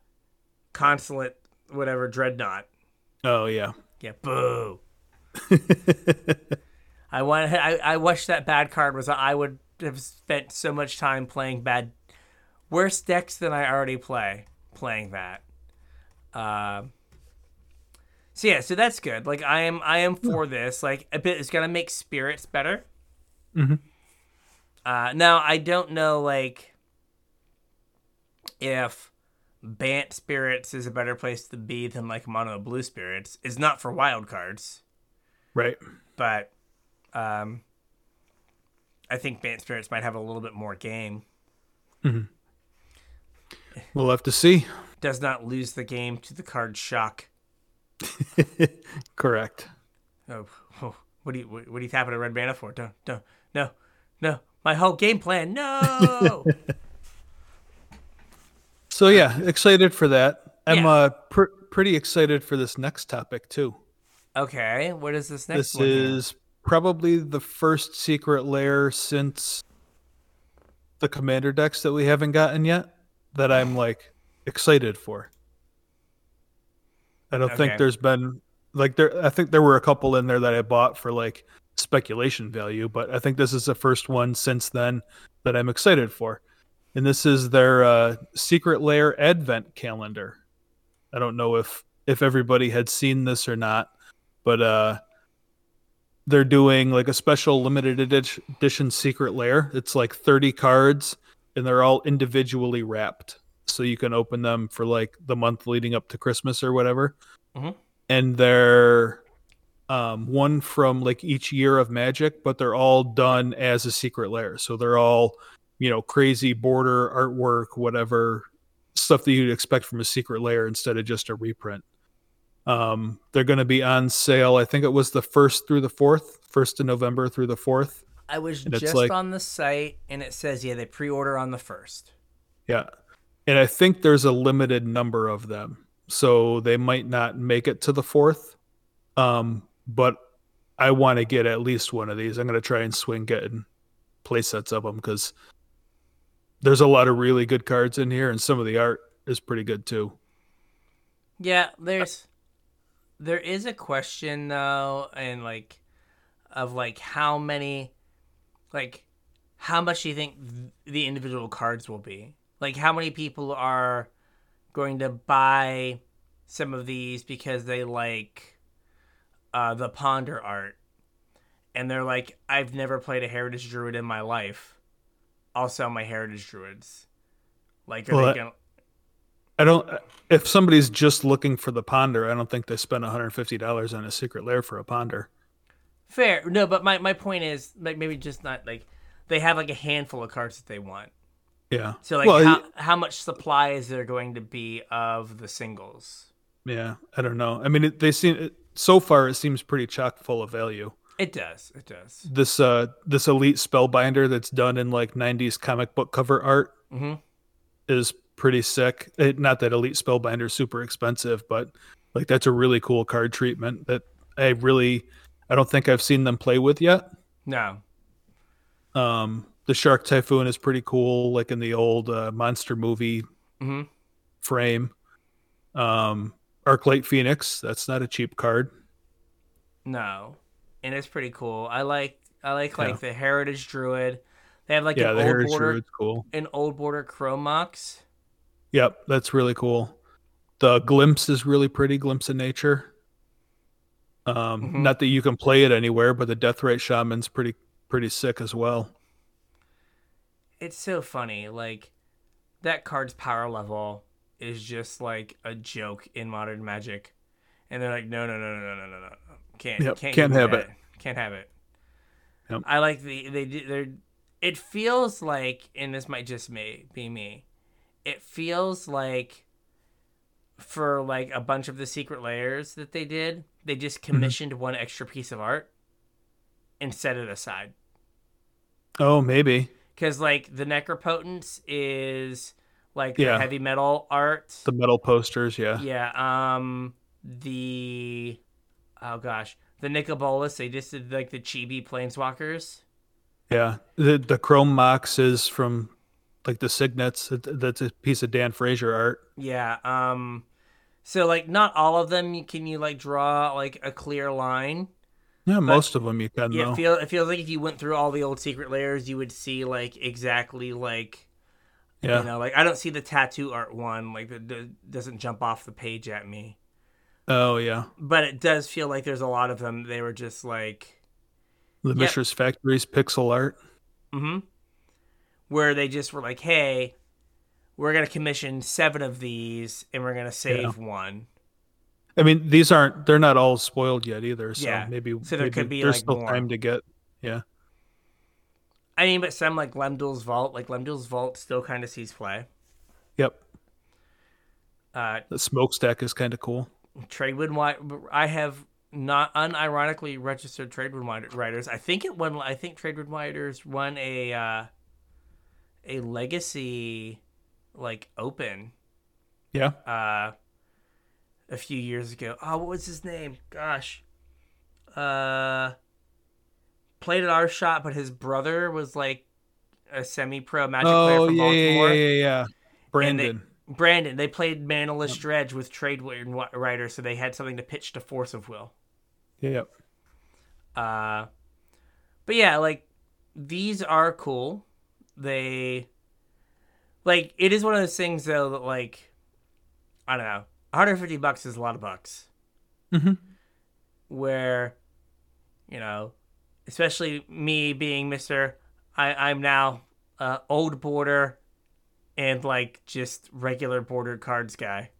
consulate, whatever, dreadnought. Oh, yeah. Yeah, boo. I wish that bad card was... I would have spent so much time playing bad... Worse decks than I already playing that. So that's good. Like I am for this. Like a bit, it's gonna make Spirits better. Mm-hmm. Now I don't know like if Bant Spirits is a better place to be than like Mono Blue Spirits. It's not for wild cards, right? But I think Bant Spirits might have a little bit more game. Mm-hmm. We'll have to see. Does not lose the game to the card Shock. Correct. Oh, what are you tapping a red mana for? Don't, no. My whole game plan, no. So yeah, excited for that. I'm pretty excited for this next topic too. Okay, what is this next? This is probably the first secret lair since the Commander decks that we haven't gotten yet. That I'm like excited for. I don't think there's been like I think there were a couple in there that I bought for like speculation value, but I think this is the first one since then that I'm excited for. And this is their Secret Lair Advent Calendar. I don't know if everybody had seen this or not, but they're doing like a special limited edition Secret Lair. It's like 30 cards. And they're all individually wrapped, so you can open them for like the month leading up to Christmas or whatever. Mm-hmm. And they're one from like each year of Magic, but they're all done as a secret lair. So they're all, you know, crazy border artwork, whatever stuff that you'd expect from a secret lair instead of just a reprint. They're going to be on sale. I think it was the 1st of November through the 4th. I was just like, on the site, and it says, they pre-order on the 1st. Yeah. And I think there's a limited number of them, so they might not make it to the 4th. But I want to get at least one of these. I'm going to try and swing getting play sets of them because there's a lot of really good cards in here, and some of the art is pretty good too. Yeah, there is a question, though, and like of like how many... Like, how much do you think the individual cards will be? Like, how many people are going to buy some of these because they like the Ponder art? And they're like, I've never played a Heritage Druid in my life. I'll sell my Heritage Druids. Like, are well, they gonna... I don't. If somebody's just looking for the Ponder, I don't think they spend $150 on a Secret Lair for a Ponder. Fair. No, but my point is, like, maybe just not, like, they have, like, a handful of cards that they want. Yeah. So, like, well, how much supply is there going to be of the singles? Yeah, I don't know. I mean, so far it seems pretty chock full of value. It does. It does. This elite spellbinder that's done in, like, 90s comic book cover art is pretty sick. Not that elite spellbinder is super expensive, but, like, that's a really cool card treatment that I don't think I've seen them play with yet. No. The Shark Typhoon is pretty cool, like in the old monster movie frame. Arclight Phoenix, that's not a cheap card. No, and it's pretty cool. I like the Heritage Druid. They have like an old border, cool. An old border Chromox. Yep, that's really cool. The Glimpse is really pretty. Glimpse of Nature. Not that you can play it anywhere, but the Deathrite Shaman's pretty sick as well. It's so funny, like that card's power level is just like a joke in Modern Magic, and they're like, no, can't have it. Yep. I like It feels like, and this might just be me, it feels like for like a bunch of the Secret Layers that they did. They just commissioned one extra piece of art and set it aside. Oh, maybe. Because, like, the Necropotence is, like, the heavy metal art. The metal posters, yeah. Yeah. The Nicobolus, they just did, like, the chibi planeswalkers. Yeah. The Chrome Mox is from, like, the Signets. That's a piece of Dan Fraser art. Yeah. So, like, not all of them can you, like, draw, like, a clear line. Yeah, most of them you can, though. It feels like if you went through all the old Secret Layers, you would see, like, exactly, like, you know, like, I don't see the tattoo art one. Like, it doesn't jump off the page at me. Oh, yeah. But it does feel like there's a lot of them. They were just, like... The Mistress Factory's pixel art. Mm-hmm. Where they just were like, hey... We're going to commission 7 of these, and we're going to save one. I mean, they're not all spoiled yet either, so maybe could be, there's like, still more time to get. Yeah. I mean, but some, like, Lemdul's Vault still kind of sees play. Yep. The Smokestack is kind of cool. Tradewind I have not unironically registered Tradewind Riders. I think Tradewind Riders won a Legacy... like open a few years ago. Oh, what was his name? Gosh. Played at our shop, but his brother was like a semi-pro Magic player from Baltimore. Yeah. Brandon. They played Manaless Dredge with Tradewind Rider, so they had something to pitch to Force of Will. Yep. But yeah, like these are cool. They... Like, it is one of those things, though, that, like, I don't know, $150 is a lot of bucks. Mm-hmm. Where, you know, especially me being Mr. I'm now old border and, like, just regular border cards guy.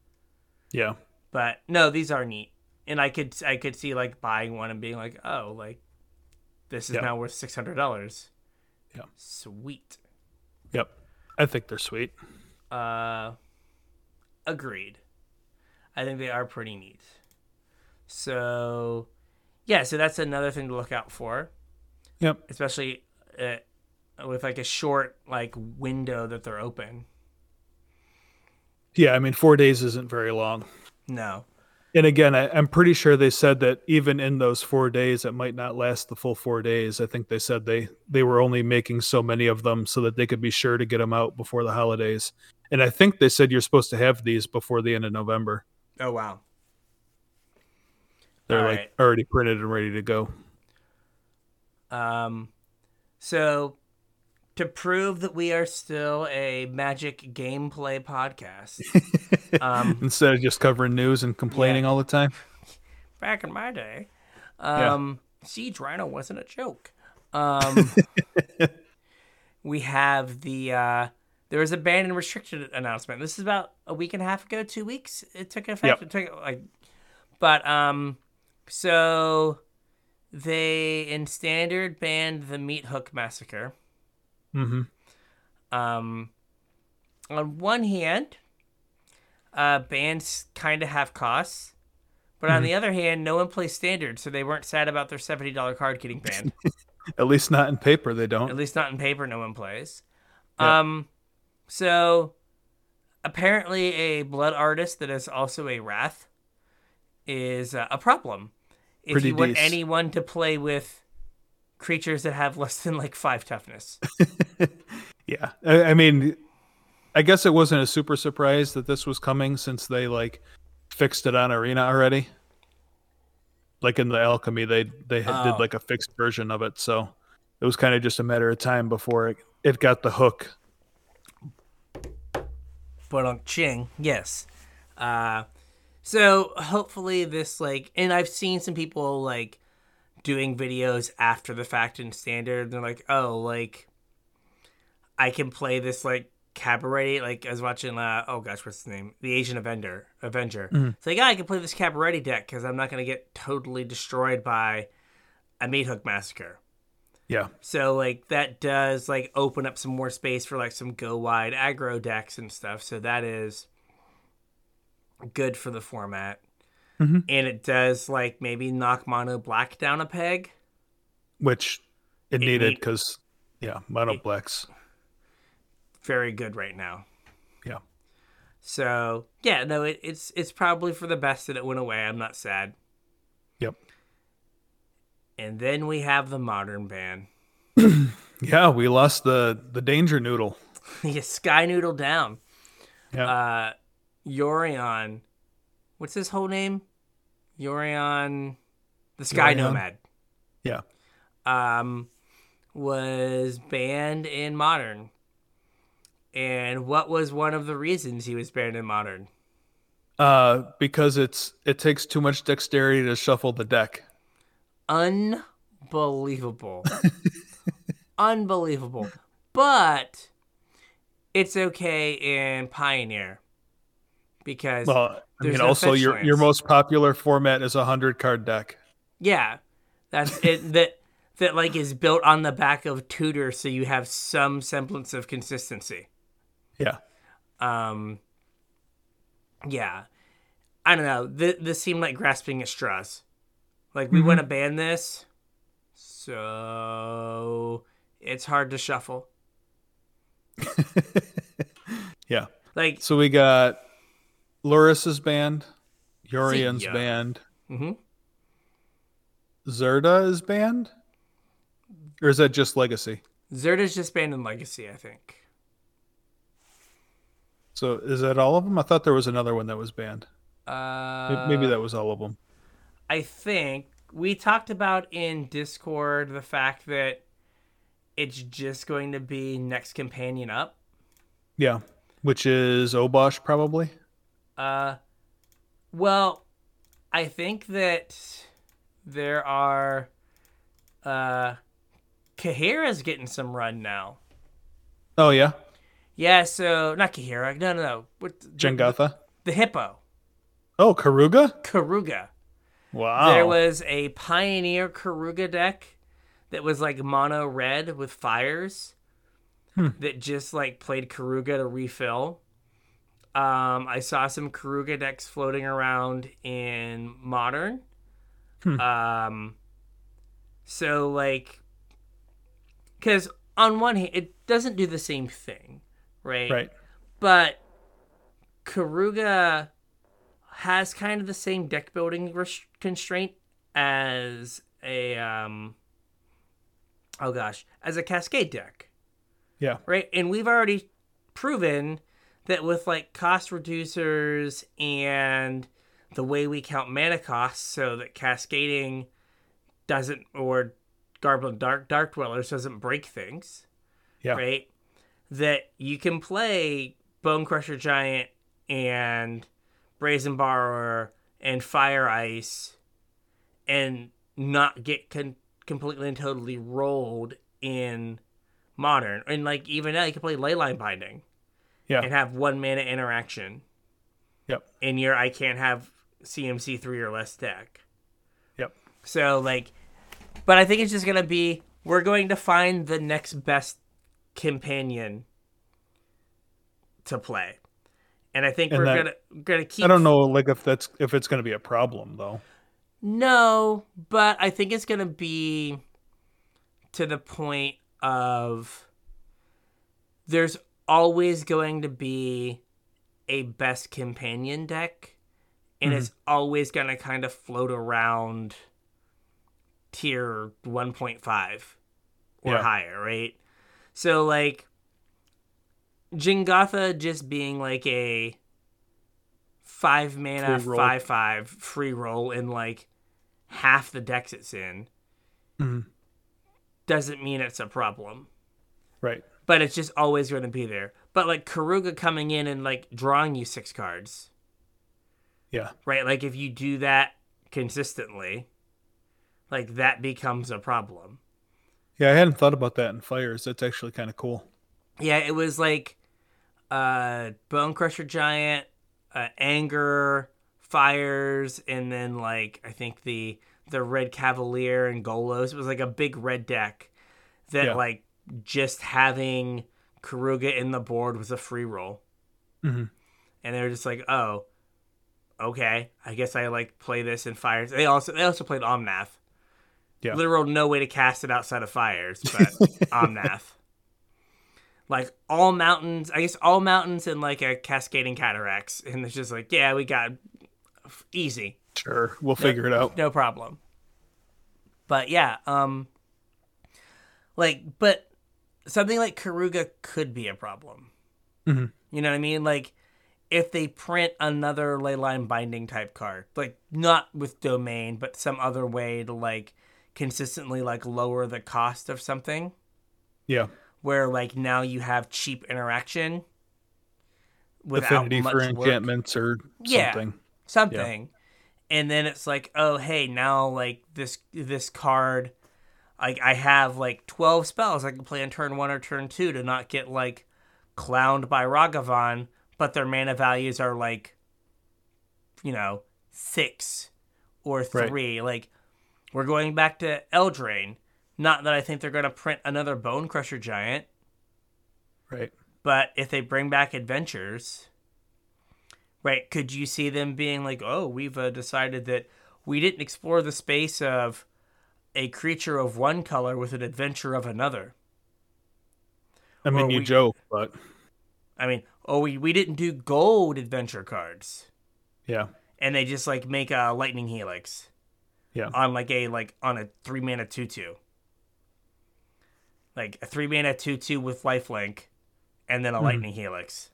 Yeah. But, no, these are neat. And I could see, like, buying one and being like, oh, like, this is now worth $600. Yeah. Sweet. Yep. I think they're sweet. Agreed. I think they are pretty neat. So, yeah, so that's another thing to look out for. Yep. Especially with, like, a short, like, window that they're open. Yeah, I mean, 4 days isn't very long. No. And, again, I'm pretty sure they said that even in those 4 days, it might not last the full 4 days. I think they said they were only making so many of them so that they could be sure to get them out before the holidays. And I think they said you're supposed to have these before the end of November. Oh, wow. They're, like, already printed and ready to go. So, to prove that we are still a Magic gameplay podcast. Instead of just covering news and complaining all the time. Back in my day. Siege Rhino wasn't a joke. we have the there was a banned and restricted announcement. This is about a week and a half ago, 2 weeks. It took effect. Yep. It took so they in standard banned the Meat Hook Massacre. Mm-hmm. On one hand, bans kind of have costs, but on the other hand, no one plays standard, so they weren't sad about their $70 card getting banned. At least not in paper, they don't. At least not in paper, no one plays. Yep. So apparently a blood artist that is also a wrath is a problem. If Pretty you want decent. Anyone to play with creatures that have less than like 5 toughness. Yeah. I mean, I guess it wasn't a super surprise that this was coming since they like fixed it on Arena already. Like in the Alchemy, they did like a fixed version of it. So it was kind of just a matter of time before it got the hook. Ba-dum-ching. Yes. So hopefully this like, and I've seen some people like doing videos after the fact in standard. They're like, oh, like I can play this like Cabaret. Like I was watching, oh gosh, what's his name? The Asian Avenger. Mm-hmm. It's like, yeah, I can play this Cabaret deck because I'm not going to get totally destroyed by a Meat Hook Massacre. Yeah. So like that does like open up some more space for like some go wide aggro decks and stuff. So that is good for the format. Mm-hmm. And it does like maybe knock mono black down a peg, which it needed because mono black's very good right now. Yeah. So yeah, no, it's probably for the best that it went away. I'm not sad. Yep. And then we have the modern ban. Yeah, we lost the Danger Noodle. Yeah, Sky Noodle down. Yeah. Yorion. What's his whole name? Yorion, the Sky Nomad. Yeah. Was banned in Modern. And what was one of the reasons he was banned in Modern? Because it takes too much dexterity to shuffle the deck. Unbelievable. Unbelievable. But it's okay in Pioneer. Because also your most popular format is a 100-card deck. Yeah, that's it. that like is built on the back of Tutor, so you have some semblance of consistency. Yeah. Yeah, I don't know. This seemed like grasping at straws. Like we want to ban this, so it's hard to shuffle. Yeah. Like so, we got Luris's banned, Yorion's banned, Zerda is banned, or is that just Legacy? Zerda's just banned in Legacy, I think. So is that all of them? I thought there was another one that was banned. Maybe that was all of them. I think we talked about in Discord the fact that it's just going to be next companion up. Yeah, which is Obosh probably. Well, I think that there are, Kahira's getting some run now. Oh yeah. Yeah. So not Kahira. No. What, Jengatha? The hippo. Oh, Karuga? Karuga. Wow. There was a Pioneer Karuga deck that was like mono red with fires that just like played Karuga to refill. I saw some Karuga decks floating around in Modern. So like, because on one hand, it doesn't do the same thing, right? Right. But Karuga has kind of the same deck building constraint as a, as a Cascade deck. Yeah. Right. And we've already proven that with like cost reducers and the way we count mana costs so that Cascading doesn't, or Garbled Dark Dwellers doesn't break things. Yeah. Right. That you can play Bone Crusher Giant and Brazen Borrower and Fire Ice and not get completely and totally rolled in Modern. And like even now you can play Leyline Binding. Yeah. And have one mana interaction. Yep. In your I can't have CMC 3 or less deck. Yep. So like, but I think it's just going to be, we're going to find the next best companion to play. And I think we're gonna keep. I don't know, like if it's gonna be a problem though. No, but I think it's gonna be to the point of there's always going to be a best companion deck, and it's always gonna kind of float around tier 1.5 or higher, right? So like, Jingatha just being like a 5 mana 5/5 free roll in like half the decks it's in doesn't mean it's a problem, right? But it's just always going to be there. But like Karuga coming in and like drawing you 6 cards, yeah, right? Like if you do that consistently, like that becomes a problem. Yeah, I hadn't thought about that in Fires. That's actually kind of cool. Yeah, it was like Bone Crusher Giant, Anger, Fires, and then like I think the Red Cavalier and Golos. It was like a big red deck that like just having Karuga in the board was a free roll. And they were just like, oh, okay, I guess I like play this in Fires. They also played Omnath. Yeah. Literal no way to cast it outside of Fires, but Omnath. Like all mountains, I guess all mountains and like a cascading cataracts. And it's just like, yeah, we got easy. Sure. We'll figure it out. No problem. But yeah, like, but something like Karuga could be a problem. You know what I mean? Like if they print another Leyline Binding type card, like not with Domain, but some other way to like consistently like lower the cost of something. Yeah. Where like now you have cheap interaction without affinity much for enchantments work. Or something. Yeah, something. Yeah. And then it's like, oh hey, now like this card, like I have like 12 spells I can play on turn 1 or turn 2 to not get like clowned by Ragavan, but their mana values are like, you know, 6 or 3. Right. Like we're going back to Eldraine. Not that I think they're going to print another Bone Crusher Giant. Right. But if they bring back Adventures, right, could you see them being like, oh, we've decided that we didn't explore the space of a creature of one color with an adventure of another? I mean, you joke, but... I mean, oh, we didn't do gold adventure cards. Yeah. And they just, like, make a Lightning Helix. Yeah. On, like, on a 3-mana 2/2. Like a 3-mana 2/2 with lifelink, and then a Lightning Helix.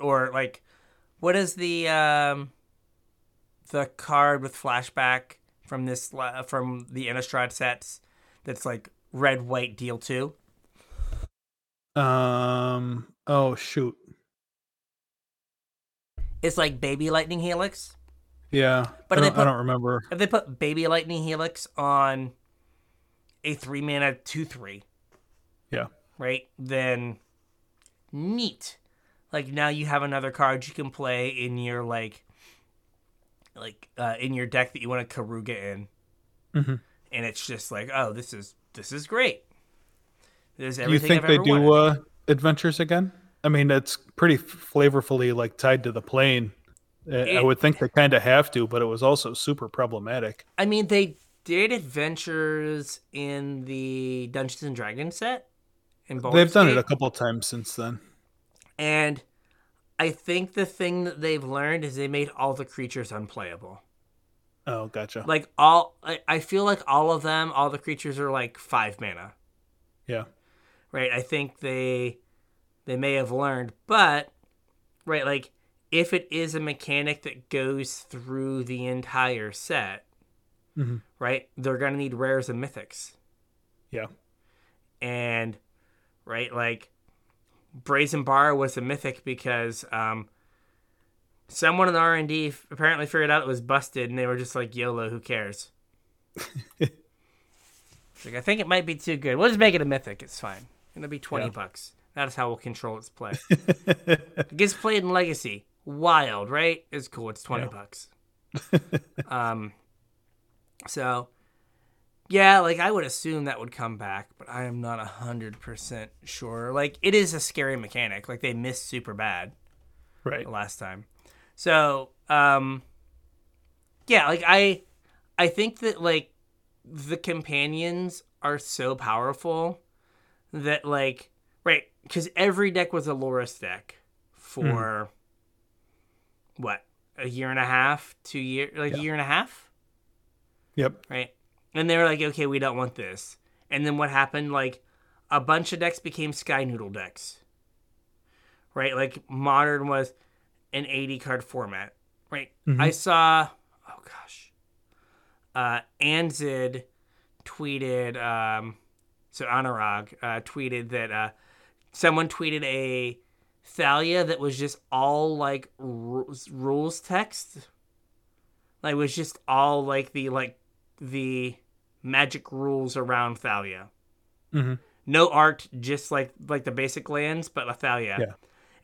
Or what is the card with flashback from the Innistrad sets that's like red white deal 2? Oh shoot! It's like Baby Lightning Helix. Yeah, but I don't remember if they put Baby Lightning Helix on a 3-mana 2/3. Yeah. Right? Then neat. Like now you have another card you can play in your in your deck that you want to Karuga in. And it's just like, oh, this is great. There's everything. You think they do adventures again? I mean, it's pretty flavorfully like tied to the plane. I would think they kind of have to, but it was also super problematic. I mean, they did adventures in the Dungeons and Dragons set. They've done it a couple times since then. And I think the thing that they've learned is they made all the creatures unplayable. Oh, gotcha. Like I feel like all the creatures are like 5 mana. Yeah. Right. I think they may have learned, but right. Like if it is a mechanic that goes through the entire set, right, they're gonna need rares and mythics. Yeah. And right, like Brazen Bar was a mythic because someone in the R&D apparently figured out it was busted, and they were just like, YOLO, who cares? Like, I think it might be too good. We'll just make it a mythic. It's fine. It'll be $20. That is how we'll control its play. It gets played in Legacy. Wild, right? It's cool. It's $20. So, yeah, like, I would assume that would come back, but I am not 100% sure. Like, it is a scary mechanic. Like, they missed super bad, right? Last time. So, yeah, like, I think that, like, the companions are so powerful that, like, right, because every deck was a Loras deck for what, a year and a half, 2 years, like a year and a half. Yep. Right. And they were like, okay, we don't want this. And then what happened? Like, a bunch of decks became Sky Noodle decks. Right. Like, Modern was an 80 card format. Right. Mm-hmm. I saw, oh gosh, Anzid tweeted, so Anurag tweeted that someone tweeted a Thalia that was just all, like, rules text. Like, it was just all, like, the magic rules around Thalia. Mm-hmm. No art, just, like the basic lands, but a Thalia. Yeah.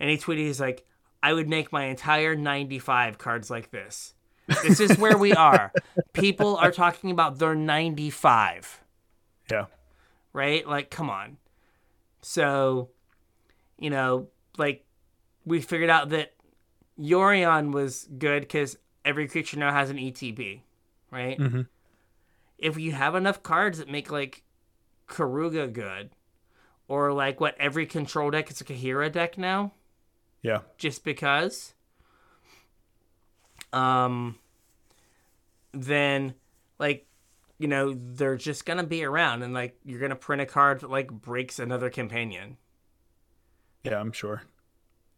And he tweeted, he's like, I would make my entire 95 cards like this. This is where we are. People are talking about their 95. Yeah. Right? Like, come on. So, you know, like, we figured out that Yorion was good because every creature now has an ETB, right? Mm-hmm. If you have enough cards that make, like, Karuga good, or, like, what, every control deck is a Kahira deck now? Yeah. Just because? Then, like, you know, they're just going to be around, and, like, you're going to print a card that, like, breaks another companion. Yeah, I'm sure.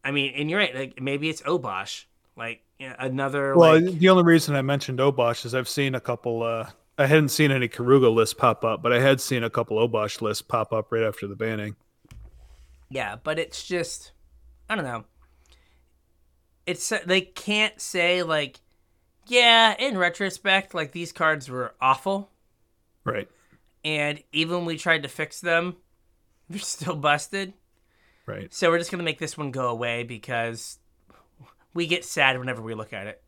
I mean, and you're right. Like, maybe it's Obosh. Like, you know, another. Well, like, the only reason I mentioned Obosh is I've seen a couple. I hadn't seen any Karuga lists pop up, but I had seen a couple Obosh lists pop up right after the banning. Yeah, but it's just, I don't know. It's they can't say, like, yeah, in retrospect, like, these cards were awful, right? And even we tried to fix them, they're still busted. Right. So we're just going to make this one go away because we get sad whenever we look at it.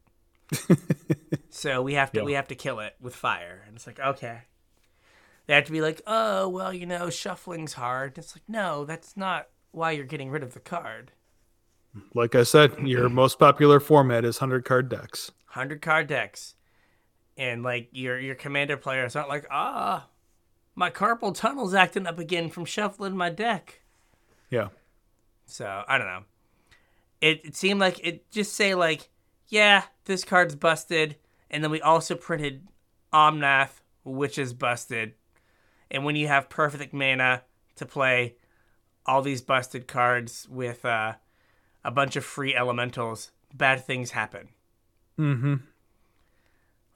So we have to kill it with fire. And it's like, okay. They have to be like, oh, well, you know, shuffling's hard. It's like, no, that's not why you're getting rid of the card. Like I said, your most popular format is 100-card decks. 100-card decks. And, like, your commander player is not like, my carpal tunnel's acting up again from shuffling my deck. Yeah. So, I don't know. It seemed like it just say, like, yeah, this card's busted. And then we also printed Omnath, which is busted. And when you have perfect mana to play all these busted cards with a bunch of free elementals, bad things happen. Mm-hmm.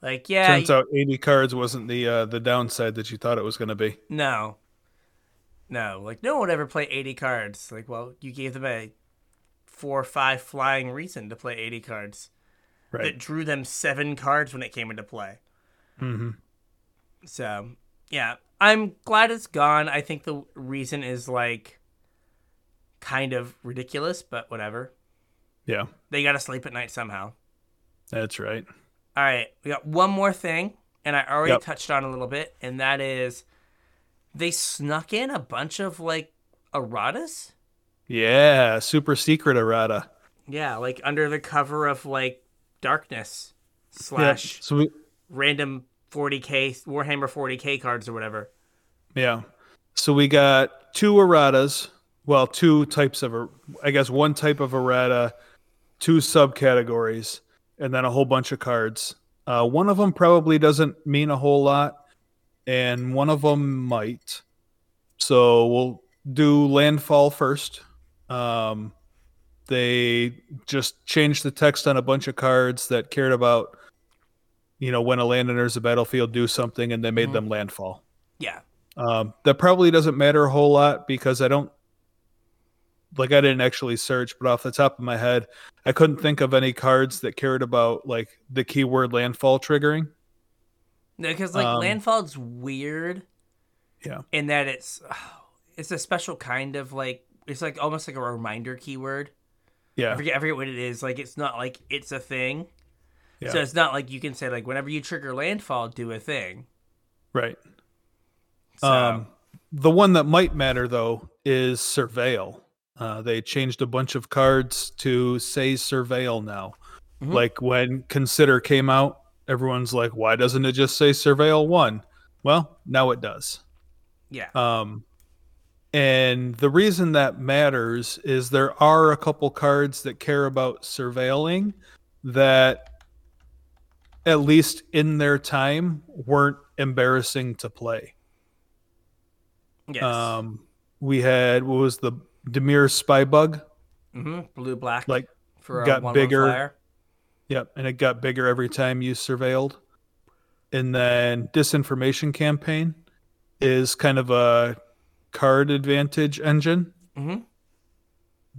Like, yeah. Turns out 80 cards wasn't the downside that you thought it was going to be. No, like, no one ever play 80 cards. Like, well, you gave them a 4 or 5 flying reason to play 80 cards. Right. That drew them 7 cards when it came into play. Mm-hmm. So, yeah, I'm glad it's gone. I think the reason is, like, kind of ridiculous, but whatever. Yeah. They got to sleep at night somehow. That's right. All right, we got one more thing, and I already touched on a little bit, and that is, they snuck in a bunch of, like, erratas? Yeah, super secret errata. Yeah, like, under the cover of, like, darkness / random 40k, Warhammer 40k cards or whatever. Yeah. So we got 2 erratas. Well, 2 types of, I guess, 1 type of errata, 2 subcategories, and then a whole bunch of cards. One of them probably doesn't mean a whole lot. And one of them might. So we'll do Landfall first. They just changed the text on a bunch of cards that cared about, you know, when a land enters a battlefield, do something, and they made them Landfall. Yeah. That probably doesn't matter a whole lot because I didn't actually search, but off the top of my head, I couldn't think of any cards that cared about, like, the keyword Landfall triggering. No, because, like, Landfall's weird Yeah. In that it's a special kind of like, it's like almost like a reminder keyword. Yeah. I forget what it is. Like, it's not like it's a thing. Yeah. So it's not like you can say like, whenever you trigger landfall, do a thing. Right. So. The one that might matter though is Surveil. They changed a bunch of cards to say Surveil now. Mm-hmm. Like when Consider came out, everyone's like, why doesn't it just say Surveil 1? Well, now it does. Yeah. And the reason that matters is there are a couple cards that care about surveilling that, at least in their time, weren't embarrassing to play. Yes. We had, what was the Dimir Spybug? Mm-hmm. Blue black. Like, for got one bigger. Flyer. Yep, and it got bigger every time you surveilled. And then Disinformation Campaign is kind of a card advantage engine mm-hmm.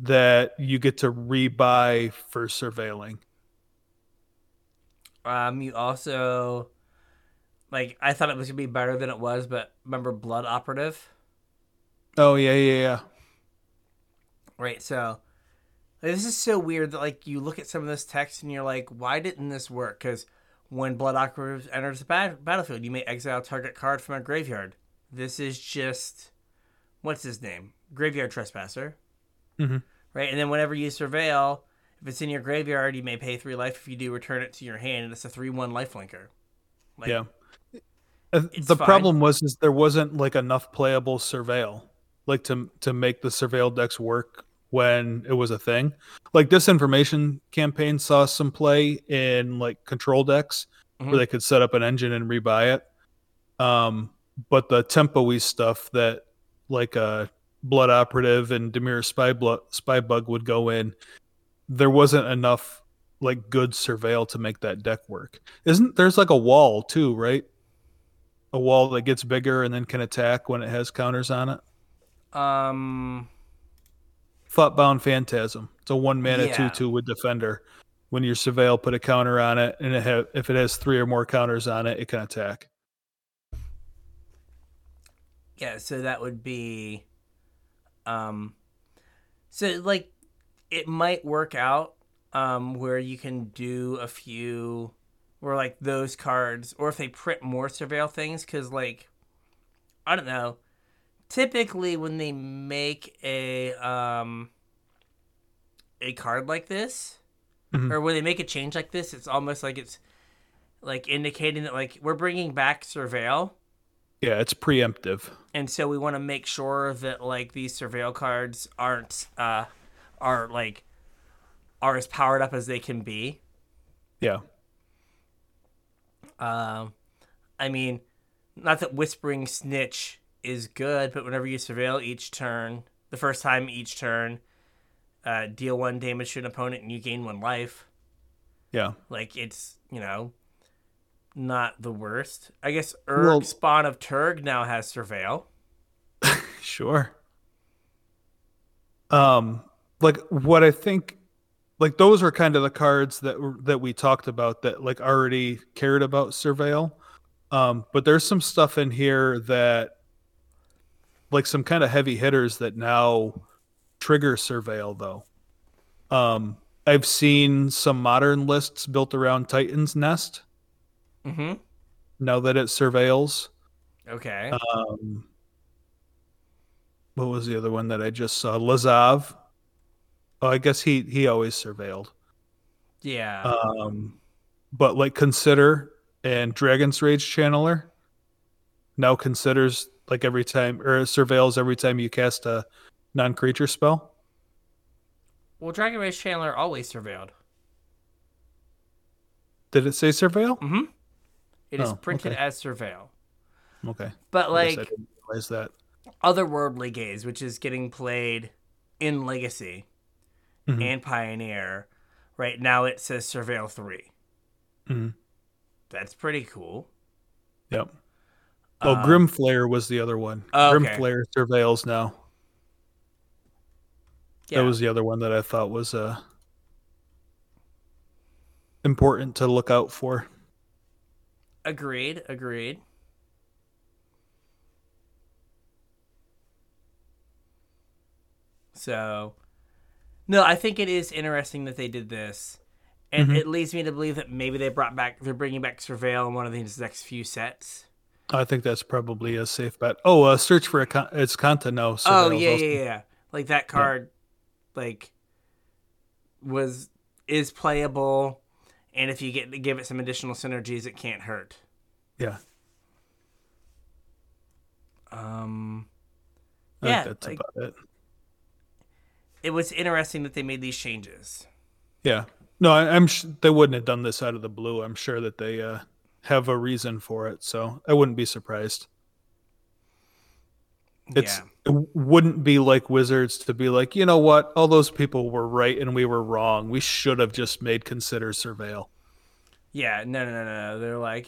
that you get to rebuy for surveilling. You also, like, I thought it was going to be better than it was, but remember Blood Operative? Oh, yeah. Right, so... This is so weird that, like, you look at some of this text and you're like, why didn't this work? Because when Blood Operative enters the battlefield, you may exile target card from a graveyard. This is just, what's his name? Graveyard Trespasser. Mm-hmm. Right? And then whenever you surveil, if it's in your graveyard, you may pay 3 life. If you do, return it to your hand, and it's a 3/1 lifelinker. Like, yeah. The problem was there wasn't, like, enough playable surveil, like, to make the surveil decks work. When it was a thing, like Disinformation Campaign saw some play in like control decks mm-hmm. where they could set up an engine and rebuy it. But the tempo-y stuff that like Blood Operative and Dimir Spybug would go in, there wasn't enough like good surveil to make that deck work. There's like a wall too, right? A wall that gets bigger and then can attack when it has counters on it. Thoughtbound Phantasm. It's a 1-mana 2/2 with Defender. When your surveil, put a counter on it, and if it has 3 or more counters on it, it can attack. Yeah, so that would be, so like it might work out where you can do a few, or like those cards, or if they print more surveil things, because like I don't know. Typically, when they make a card like this, mm-hmm. or when they make a change like this, it's almost like it's like indicating that like we're bringing back surveil. Yeah, it's preemptive, and so we want to make sure that like these surveil cards are as powered up as they can be. Yeah. I mean, not that Whispering Snitch is good, but whenever you surveil each turn, the first time each turn, deal 1 damage to an opponent and you gain 1 life. Yeah. Like, it's, you know, not the worst. I guess Spawn of Turg now has surveil. Sure. Like, what I think, like, those are kind of the cards that we talked about that, like, already cared about surveil. But there's some stuff in here that, like some kind of heavy hitters that now trigger surveil though. I've seen some modern lists built around Titan's Nest. Mm-hmm. Now that it surveils. Okay. What was the other one that I just saw? Lazav. Oh, I guess he always surveilled. Yeah. But like Consider and Dragon's Rage Channeler now considers like every time, or surveils every time you cast a non-creature spell. Well, Dragon Rage Channeler always surveilled. Did it say surveil? Mm-hmm. It is printed as surveil. Okay. But like, I didn't realize that. Otherworldly Gaze, which is getting played in Legacy mm-hmm. and Pioneer, right now it says surveil 3. Mm-hmm. That's pretty cool. Yep. Oh, Grimflare was the other one. Oh, okay. Grimflare surveils now. Yeah. That was the other one that I thought was important to look out for. Agreed. So, no, I think it is interesting that they did this. And it leads me to believe that maybe they're bringing back Surveil in one of these next few sets. I think that's probably a safe bet. Oh, search for it's Kanta now. Oh, yeah. Like that card, is playable, and if you get to give it some additional synergies, it can't hurt. Yeah. I think that's about it. It was interesting that they made these changes. Yeah. No, they wouldn't have done this out of the blue. I'm sure that they have a reason for it, so I wouldn't be surprised. It wouldn't be like Wizards to be like, you know what? All those people were right and we were wrong. We should have just made Consider Surveil. Yeah, no. They're like,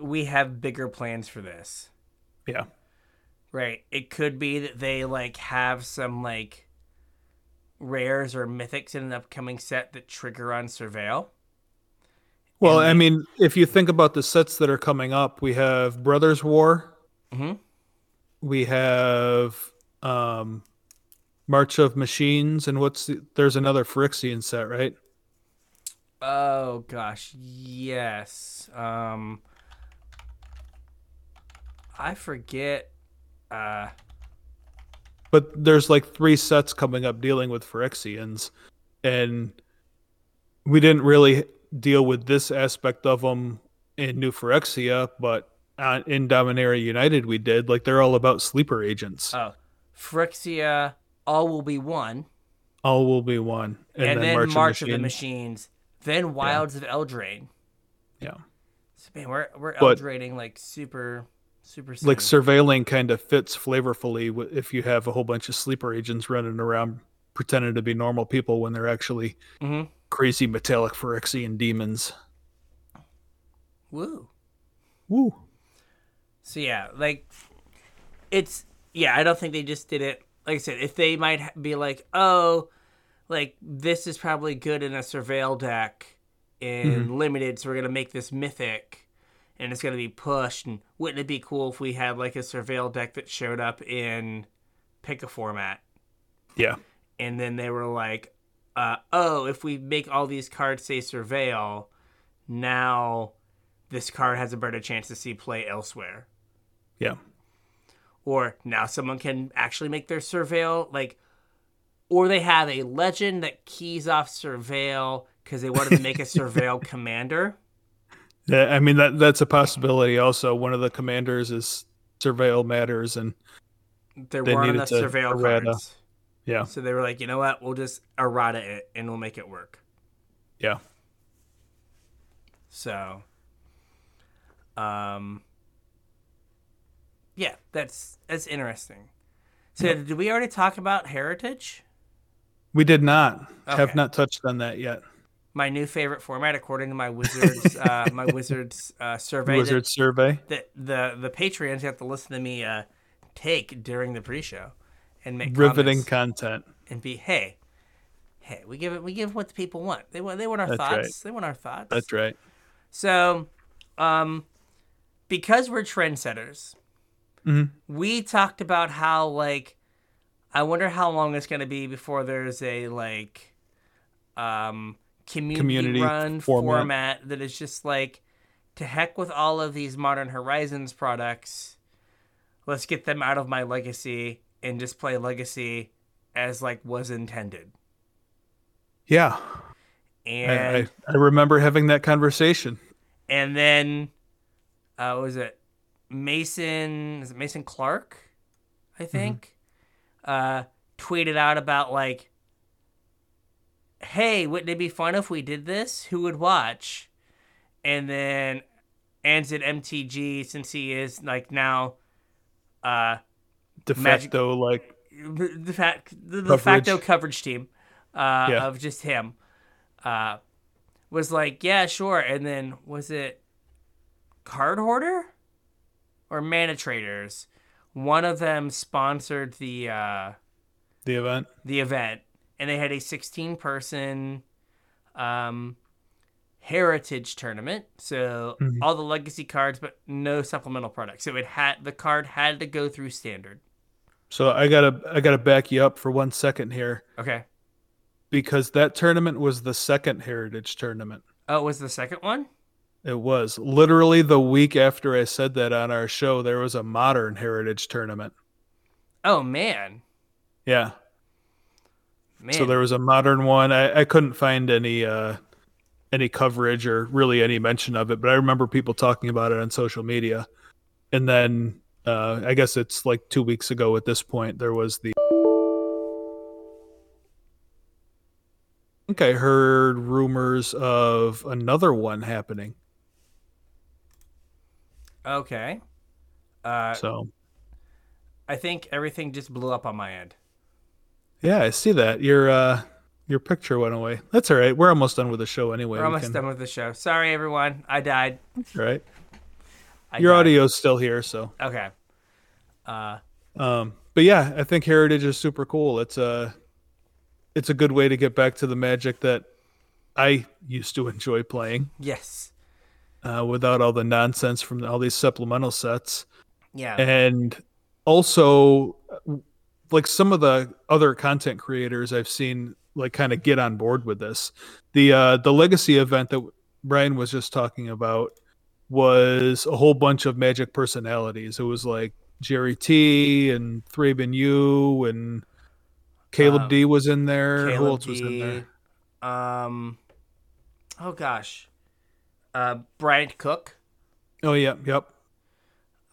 we have bigger plans for this. Yeah. Right. It could be that they have some rares or mythics in an upcoming set that trigger on Surveil. Well, I mean, if you think about the sets that are coming up, we have Brothers War. Mm-hmm. We have March of Machines, and there's another Phyrexian set, right? Oh gosh, yes. I forget. But there's 3 sets coming up dealing with Phyrexians, and we didn't really deal with this aspect of them in New Phyrexia, but in Dominaria United we did. They're all about sleeper agents. Oh, Phyrexia, All Will Be One. All Will Be One. And then March of the Machines. Then Wilds of Eldraine. Yeah. So, man, we're Eldraining super, super soon. Surveilling kind of fits flavorfully if you have a whole bunch of sleeper agents running around pretending to be normal people when they're actually... Mm-hmm. Crazy metallic Phyrexian demons. Woo. So yeah, I don't think they just did it. Like I said, if they might be this is probably good in a Surveil deck in limited, so we're gonna make this mythic, and it's gonna be pushed. And wouldn't it be cool if we had a Surveil deck that showed up in pick a format? Yeah. And then they were like, if we make all these cards say Surveil, now this card has a better chance to see play elsewhere. Yeah. Or now someone can actually make their Surveil, or they have a legend that keys off Surveil because they wanted to make a Surveil commander. Yeah, I mean, that's a possibility also. One of the commanders is Surveil Matters, and they weren't enough Surveil cards. Yeah. So they were like, you know what? We'll just errata it and we'll make it work. Yeah. So, that's interesting. So, Did we already talk about Heritage? We did not. Okay. Have not touched on that yet. My new favorite format, according to my Wizards, survey. Wizards survey. The Patreons have to listen to me take during the pre-show. And make riveting content and be hey, we give what the people want. They want our That's thoughts. Right. They want our thoughts. That's right. So, because we're trendsetters, we talked about how I wonder how long it's going to be before there's a community run format that is just to heck with all of these Modern Horizons products. Let's get them out of my legacy. And just play Legacy as was intended. Yeah. And I remember having that conversation. And then, is it Mason Clark, I think, tweeted out about hey, wouldn't it be fun if we did this? Who would watch? And then Anzid MTG, since he is now, de facto coverage team of just him was yeah, sure. And then was it Card Hoarder or Mana Traders? One of them sponsored the event, and they had a 16-person Heritage tournament, so all the Legacy cards but no supplemental products. So the card had to go through Standard. So I gotta back you up for 1 second here. Okay. Because that tournament was the second Heritage tournament. Oh, it was the second one? It was. Literally the week after I said that on our show, there was a Modern Heritage tournament. Oh, man. Yeah. Man. So there was a Modern one. I couldn't find any coverage or really any mention of it, but I remember people talking about it on social media. And then I guess it's like 2 weeks ago at this point, there was the... I think I heard rumors of another one happening. Okay. So I think everything just blew up on my end. Yeah, I see that. Your picture went away. That's all right. We're almost done with the show anyway. We're almost done with the show. Sorry, everyone. I died. That's all right. Your audio's still here, so. Okay. But yeah, I think Heritage is super cool. It's a good way to get back to the Magic that I used to enjoy playing. Yes. Without all the nonsense from all these supplemental sets. Yeah. And also, like, some of the other content creators I've seen, like, kind of get on board with this. The Legacy event that Brian was just talking about was a whole bunch of Magic personalities. It was like Jerry T and Thraben Yu and... Caleb D was in there. Caleb Who else D, was in there? Oh gosh, Bryant Cook. Oh yeah, yep.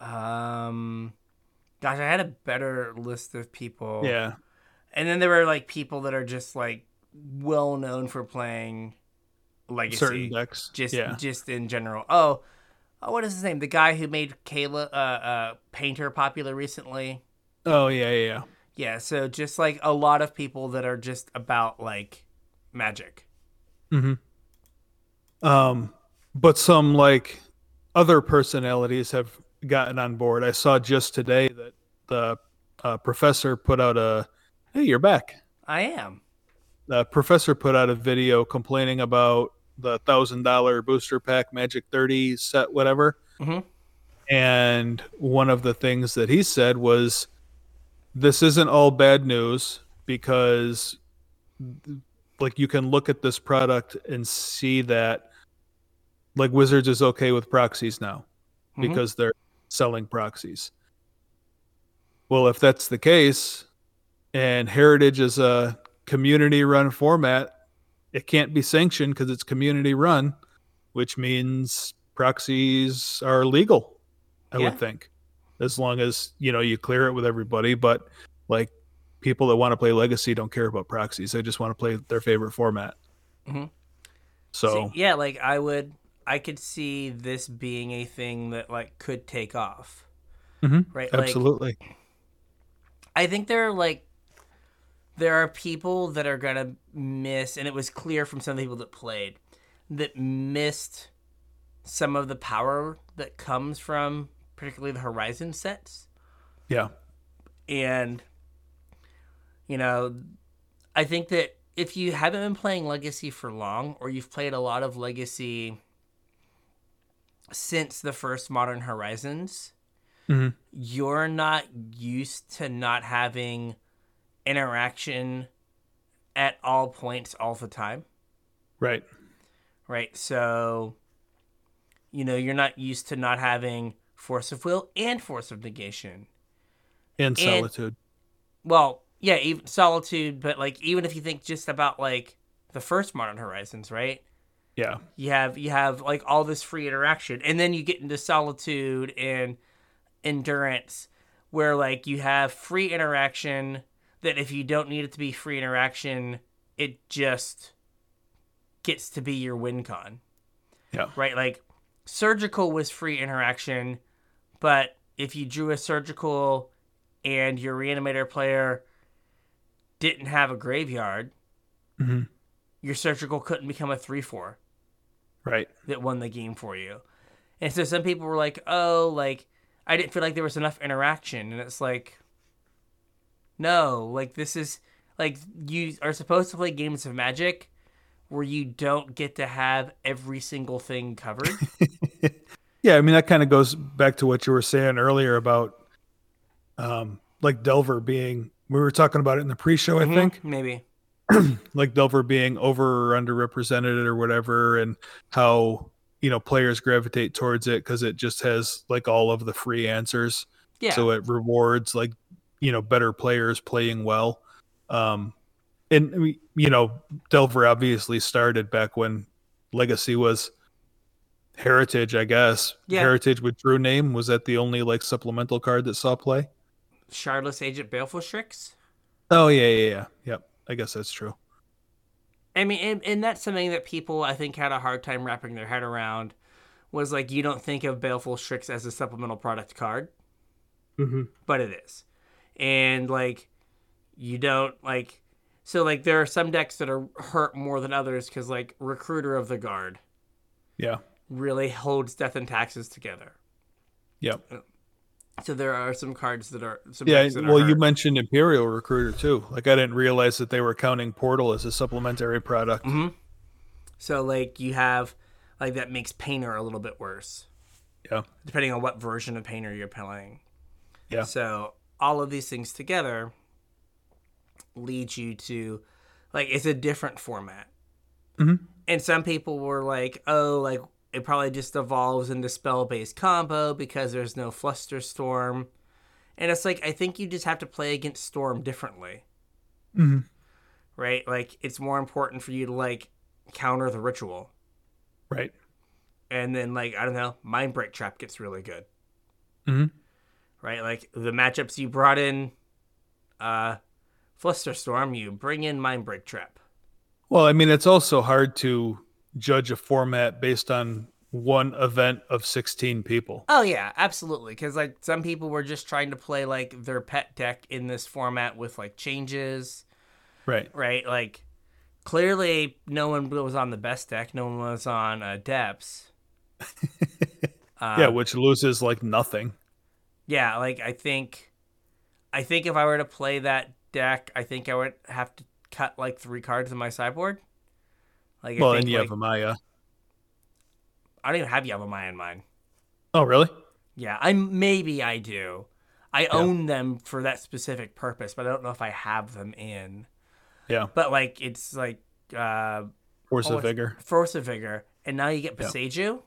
Gosh, I had a better list of people. Yeah, and then there were like people that are just like well known for playing Legacy, certain decks. Just in general. Oh, what is his name? The guy who made Caleb Painter popular recently. Oh yeah. Yeah, so just, like, a lot of people that are just about, like, Magic. Mm-hmm. But some, like, other personalities have gotten on board. I saw just today that the professor put out a... Hey, you're back. I am. The professor put out a video complaining about the $1,000 booster pack Magic 30 set, whatever. Mm-hmm. And one of the things that he said was... This isn't all bad news because, like, you can look at this product and see that, like, Wizards is okay with proxies now because they're selling proxies. Well, if that's the case, and Heritage is a community-run format, it can't be sanctioned because it's community-run, which means proxies are legal, I would think. As long as, you know, you clear it with everybody. But, like, people that want to play Legacy don't care about proxies. They just want to play their favorite format. Mm-hmm. So, yeah, like, I could see this being a thing that, like, could take off. Mm-hmm. Right? Absolutely. Like, I think there are people that are going to miss, and it was clear from some people that played, that missed some of the power that comes from particularly the Horizon sets. Yeah. And, you know, I think that if you haven't been playing Legacy for long, or you've played a lot of Legacy since the first Modern Horizons, you're not used to not having interaction at all points all the time. Right. So, you know, you're not used to not having Force of Will and Force of Negation. And Solitude. Well, yeah, even Solitude, but, like, even if you think just about, like, the first Modern Horizons, right? Yeah. You have like, all this free interaction, and then you get into Solitude and Endurance, where, like, you have free interaction that if you don't need it to be free interaction, it just gets to be your win con. Yeah. Right? Like, Surgical was free interaction, but if you drew a Surgical and your Reanimator player didn't have a graveyard, your Surgical couldn't become a 3/4 right, that won the game for you. And so some people were like, oh, like, I didn't feel like there was enough interaction. And it's like, no, like, this is, like, you are supposed to play games of Magic where you don't get to have every single thing covered. Yeah, I mean, that kind of goes back to what you were saying earlier about like Delver being, we were talking about it in the pre-show, I think. Maybe. Like Delver being over or underrepresented or whatever, and how, you know, players gravitate towards it because it just has like all of the free answers. Yeah. So it rewards like, you know, better players playing well. And, you know, Delver obviously started back when Legacy was Heritage, I guess. Yeah. Heritage with Drew Name. Was that the only like supplemental card that saw play? Shardless Agent Baleful Strix? Oh, yeah. Yep. I guess that's true. I mean, and that's something that people, I think, had a hard time wrapping their head around, was like, you don't think of Baleful Strix as a supplemental product card, but it is. And, like, you don't, like... So, like, there are some decks that are hurt more than others because, like, Recruiter of the Guard really holds Death and Taxes together. Yep. So there are some cards that are... Well, you mentioned Imperial Recruiter, too. Like, I didn't realize that they were counting Portal as a supplementary product. So, like, you have... Like, that makes Painter a little bit worse. Yeah. Depending on what version of Painter you're playing. Yeah. So, all of these things together... leads you to, like, it's a different format. And some people were like, oh, like, it probably just evolves into spell-based combo because there's no Flusterstorm. And it's like, I think you just have to play against Storm differently. Right? Like, it's more important for you to, like, counter the Ritual. Right. And then, like, I don't know, Mindbreak Trap gets really good. Right? Like, the matchups you brought in, Flusterstorm, you bring in Mindbreak Trap. Well, I mean, it's also hard to judge a format based on one event of 16 people. Oh, yeah, absolutely. Because, like, some people were just trying to play, like, their pet deck in this format with, like, changes. Right? Like, clearly no one was on the best deck. No one was on Depths. Which loses, like, nothing. Yeah, like, I think if I were to play that deck, I think I would have to cut like 3 cards in my sideboard. Like, well, I think, and like, Yavimaya. I don't even have Yavimaya in mine. Oh, really? Yeah, I do. I own them for that specific purpose, but I don't know if I have them in. Yeah. But like, it's like Force of Vigor, and now you get Baseju.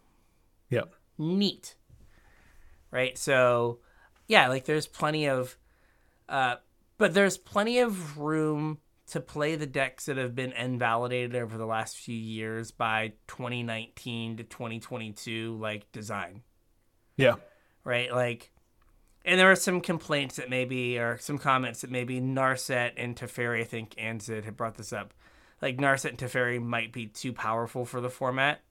Yep. Neat. Right. So, yeah, like there's plenty of. But there's plenty of room to play the decks that have been invalidated over the last few years by 2019 to 2022, like, design. Yeah. Right? Like, and there are some complaints that maybe, or some comments that maybe Narset and Teferi, I think Anzid had brought this up. Like, Narset and Teferi might be too powerful for the format.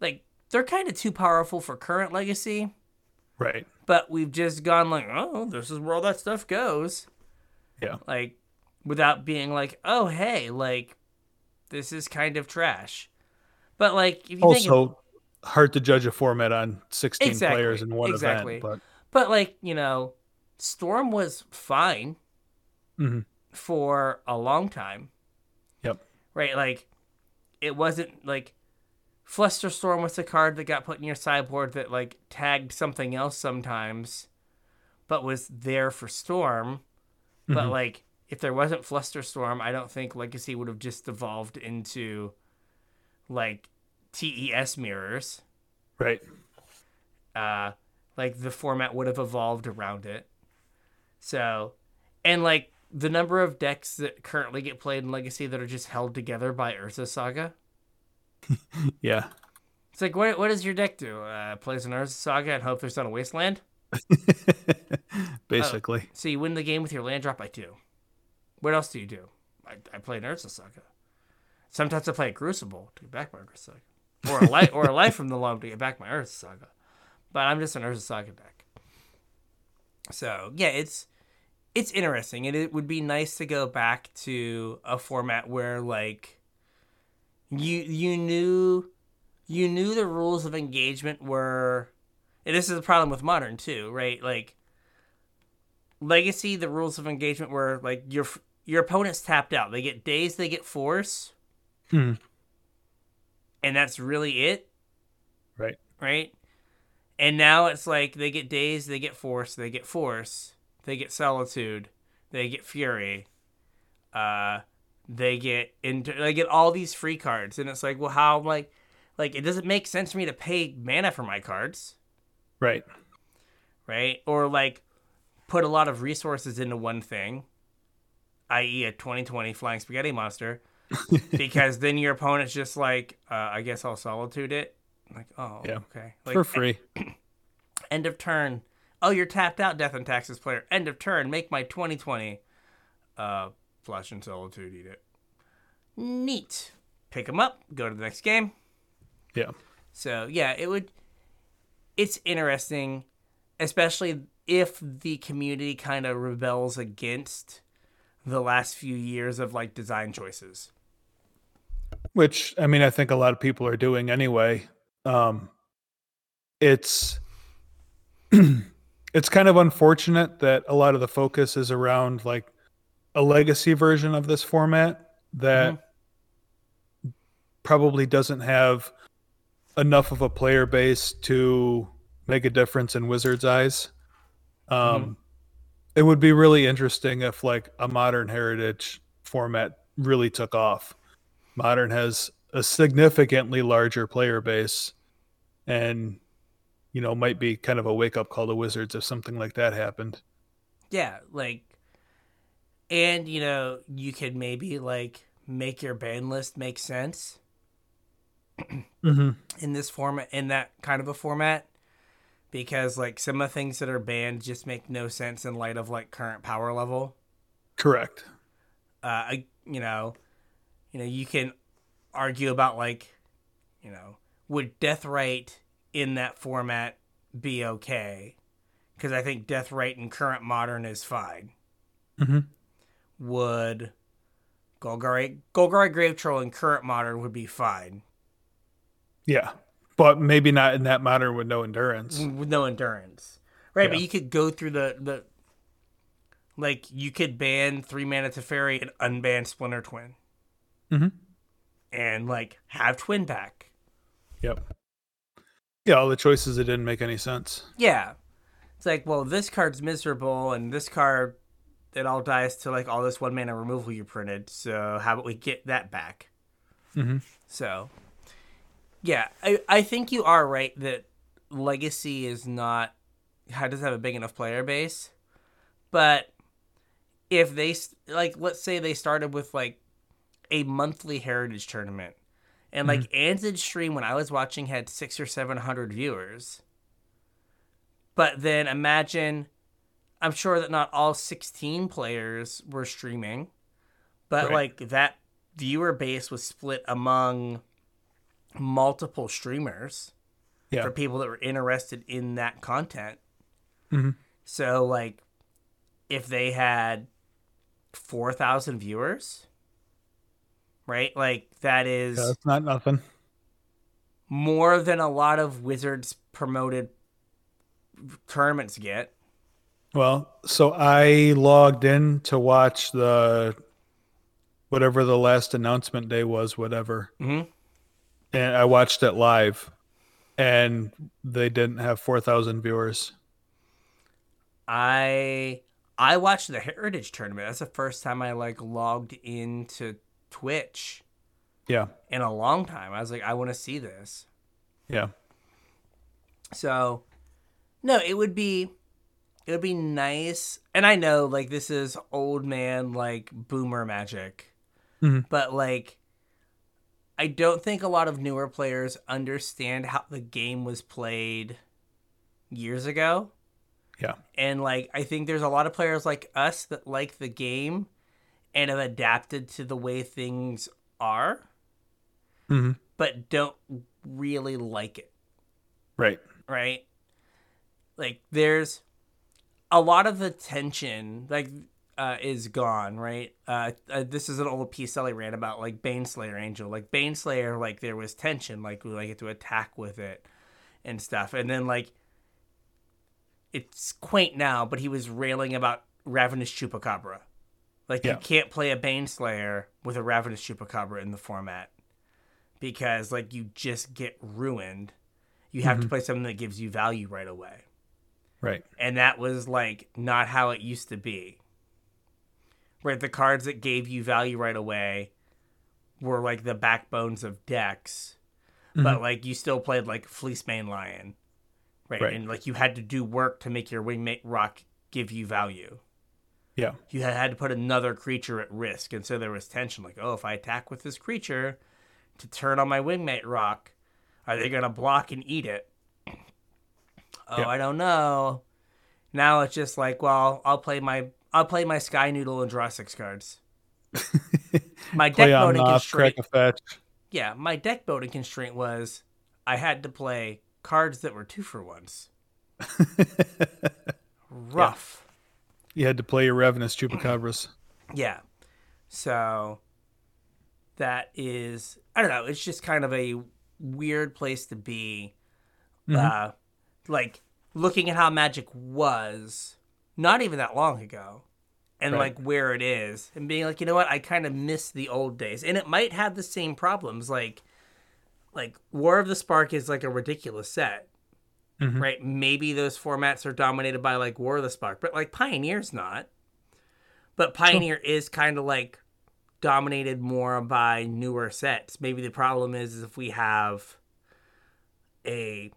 Like, they're kind of too powerful for current Legacy. Right. But we've just gone like, oh, this is where all that stuff goes. Yeah. Like, without being like, oh, hey, like, this is kind of trash. But, like, if you think... hard to judge a format on 16 players in one event. But, like, you know, Storm was fine for a long time. Yep. Right? Like, it wasn't, like... Flusterstorm was a card that got put in your sideboard that, like, tagged something else sometimes, but was there for Storm. But, like, if there wasn't Flusterstorm, I don't think Legacy would have just evolved into, like, TES mirrors. Right. Like, the format would have evolved around it. So, and, like, the number of decks that currently get played in Legacy that are just held together by Urza Saga... Yeah. It's like, what does your deck do? Plays an Urza Saga and hope there's not a wasteland? Basically. So you win the game with your land drop by 2. What else do? I play an Urza Saga. Sometimes I play a Crucible to get back my Urza Saga. Or a Life from the Loam to get back my Urza Saga. But I'm just an Urza Saga deck. So, yeah, it's interesting. And it would be nice to go back to a format where, like, You knew the rules of engagement were, and this is the problem with Modern too, right? Like, Legacy, the rules of engagement were like your opponent's tapped out. They get days, they get force, and that's really it, right? And now it's like they get days, they get force, they get Solitude, they get Fury, they get all these free cards, and it's like, well, how, like it doesn't make sense for me to pay mana for my cards, right? Or like put a lot of resources into one thing, i.e. a 20/20 flying spaghetti monster, because then your opponent's just like, I guess I'll Solitude it. Like, oh, yeah. Okay. Like, for free. End of turn. Oh, you're tapped out, Death and Taxes player. End of turn. Make my 20/20 flush and Solitude. Eat it. Neat. Pick them up. Go to the next game. Yeah. So, yeah, it would... It's interesting, especially if the community kind of rebels against the last few years of, like, design choices. Which, I mean, I think a lot of people are doing anyway. It's kind of unfortunate that a lot of the focus is around like a legacy version of this format that probably doesn't have enough of a player base to make a difference in Wizards' eyes. It would be really interesting if like a Modern Heritage format really took off. Modern has a significantly larger player base and, you know, might be kind of a wake-up call to Wizards if something like that happened. Yeah, like, and, you know, you could maybe, like, make your ban list make sense in this format, in that kind of a format, because, like, some of the things that are banned just make no sense in light of, like, current power level. Correct. You know, you can argue about, like, you know, would Death Rite in that format be okay? Because I think Death Rite in current Modern is fine. Would Golgari Grave Troll in current Modern would be fine. Yeah, but maybe not in that Modern with no endurance. With no endurance. Right, yeah. But you could go through the... Like, you could ban 3-mana Teferi and unban Splinter Twin. And like have Twin back. Yeah, all the choices that didn't make any sense. Yeah, it's like, well, this card's miserable, and this card, it all dies to like all this 1-mana removal you printed. So how about we get that back? So, yeah, I think you are right that Legacy is not doesn't have a big enough player base, but if they like, let's say they started with like a monthly Heritage tournament, and like Anzid's stream when I was watching had 600 or 700 viewers. But then imagine, I'm sure that not all 16 players were streaming, but like that viewer base was split among multiple streamers for people that were interested in that content. So like, if they had 4,000 viewers. Right? Like, that is... Yeah, it's not nothing. More than a lot of Wizards promoted tournaments get. Well, so I logged in to watch the... Whatever the last announcement day was, whatever. And I watched it live. And they didn't have 4,000 viewers. I watched the Heritage tournament. That's the first time I, like, logged into Twitch in a long time. I was like, I want to see this. So no, it would be nice, and I know like this is old man like boomer magic, but like I don't think a lot of newer players understand how the game was played years ago. And like I think there's a lot of players like us that like the game and have adapted to the way things are, but don't really like it. Right? Like, there's a lot of the tension, like, is gone, right? This is an old piece that I ran about, like, Baneslayer Angel. Like, Baneslayer, like, there was tension. Like, we get to attack with it and stuff. And then, like, it's quaint now, but he was railing about Ravenous Chupacabra. Like, you can't play a Baneslayer with a Ravenous Chupacabra in the format because, like, you just get ruined. You have to play something that gives you value right away. Right. And that was like not how it used to be. Right, the cards that gave you value right away were like the backbones of decks, mm-hmm. but like you still played like Fleece Mane Lion, right? And like you had to do work to make your Wingmate Rock give you value. Yeah, you had to put another creature at risk, and so there was tension. Like, oh, if I attack with this creature to turn on my Wingmate Rock, are they gonna block and eat it? Oh, yeah. I don't know. Now it's just like, well, I'll play my Sky Noodle and draw 6 cards. My deck building constraint. Yeah, my deck building constraint was I had to play cards that were 2-for-1s. Rough. Yeah. You had to play your Ravenous Chupacabras. Yeah. So that is, I don't know, it's just kind of a weird place to be. Mm-hmm. Like looking at how Magic was not even that long ago. And right. like where it is, and being like, you know what, I kind of miss the old days, and it might have the same problems. Like War of the Spark is like a ridiculous set, mm-hmm. right? Maybe those formats are dominated by like War of the Spark, but like Pioneer's not. But Pioneer is kind of like dominated more by newer sets. Maybe the problem is if we have a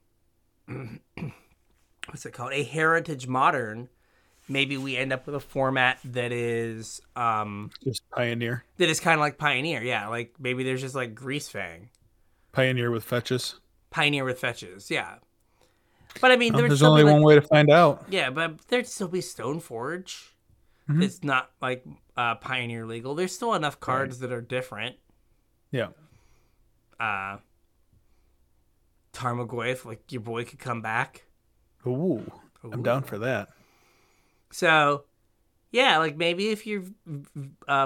what's it called, a Heritage Modern. Maybe we end up with a format that is just Pioneer. That is kind of like Pioneer, yeah. Like maybe there's just like Greasefang. Pioneer with fetches, yeah. But I mean, there's only one way to find out. Yeah, but there'd still be Stoneforge. Mm-hmm. It's not like Pioneer legal. There's still enough cards that are different. Yeah. Tarmogoyf, like your boy could come back. Ooh. I'm down for that. So, yeah, like maybe if you're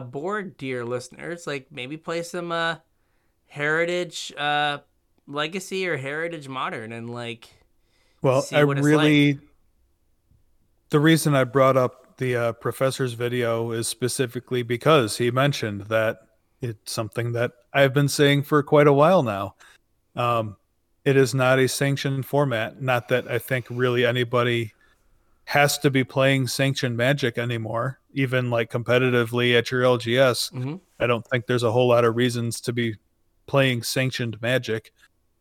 bored, dear listeners, like maybe play some Heritage Legacy or Heritage Modern and like. Well, see what I really. Like. The reason I brought up the professor's video is specifically because he mentioned that it's something that I've been saying for quite a while now. It is not a sanctioned format. Not that I think really anybody has to be playing sanctioned Magic anymore, even like competitively at your LGS. Mm-hmm. I don't think there's a whole lot of reasons to be playing sanctioned Magic.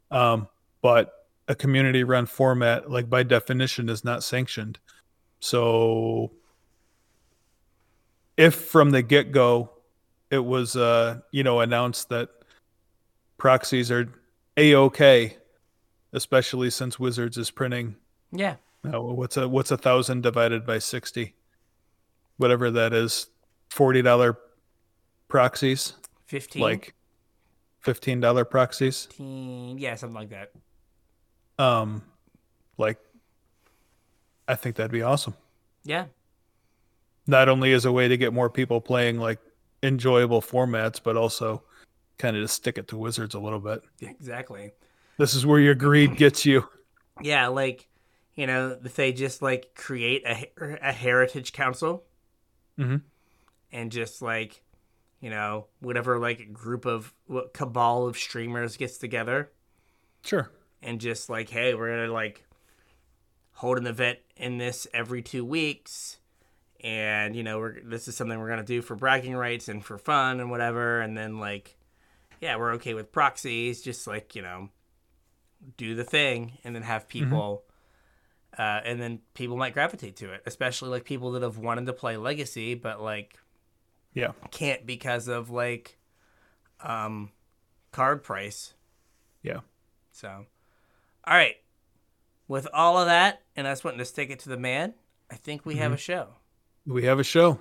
But a community run format, like by definition, is not sanctioned. So if from the get go, it was, announced that proxies are A-okay, especially since Wizards is printing. Yeah. What's 1,000 divided by 60? Whatever that is, $40 proxies. $15 proxies. 15, yeah, something like that. I think that'd be awesome. Yeah. Not only as a way to get more people playing like enjoyable formats, but also kind of to stick it to Wizards a little bit. Exactly. This is where your greed gets you. Yeah, like. You know, if they just, like, create a Heritage Council mm-hmm. and just, like, you know, whatever, like, cabal of streamers gets together. Sure. And just, like, hey, we're going to, like, hold an event in this every 2 weeks. And, you know, this is something we're going to do for bragging rights and for fun and whatever. And then, like, yeah, we're okay with proxies. Just, like, you know, do the thing and then have people... Mm-hmm. And then people might gravitate to it, especially like people that have wanted to play Legacy, but like, yeah, can't because of like, card price. Yeah. So, all right. With all of that, and us wanting to stick it to the man, I think we mm-hmm. have a show. We have a show.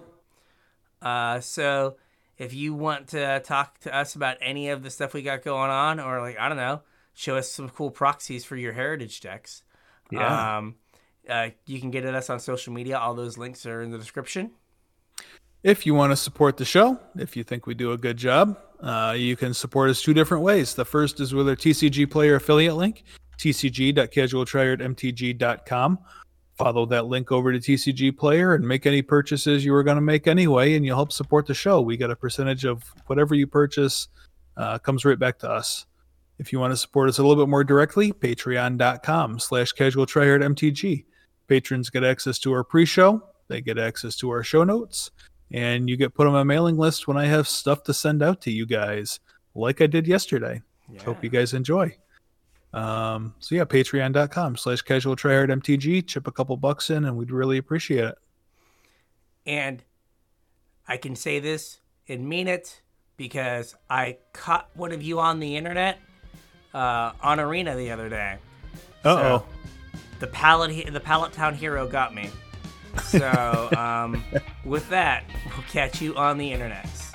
So if you want to talk to us about any of the stuff we got going on, or like, I don't know, show us some cool proxies for your Heritage decks. Yeah. You can get at us on social media. All those links are in the description. If you want to support the show, if you think we do a good job, you can support us 2 different ways. The first is with our TCG player affiliate link, tcg.casualtryhardmtg.com. Follow that link over to TCG player and make any purchases you were going to make anyway, and you'll help support the show. We get a percentage of whatever you purchase comes right back to us. If you want to support us a little bit more directly, patreon.com/casualtryhardmtg. Patrons get access to our pre-show. They get access to our show notes. And you get put on my mailing list when I have stuff to send out to you guys, like I did yesterday. Yeah. Hope you guys enjoy. So yeah, patreon.com/casualtryhardmtg. Chip a couple bucks in and we'd really appreciate it. And I can say this and mean it because I caught one of you on the internet on Arena the other day. Uh-oh. So the Pallet Town hero got me. So with that, we'll catch you on the internets.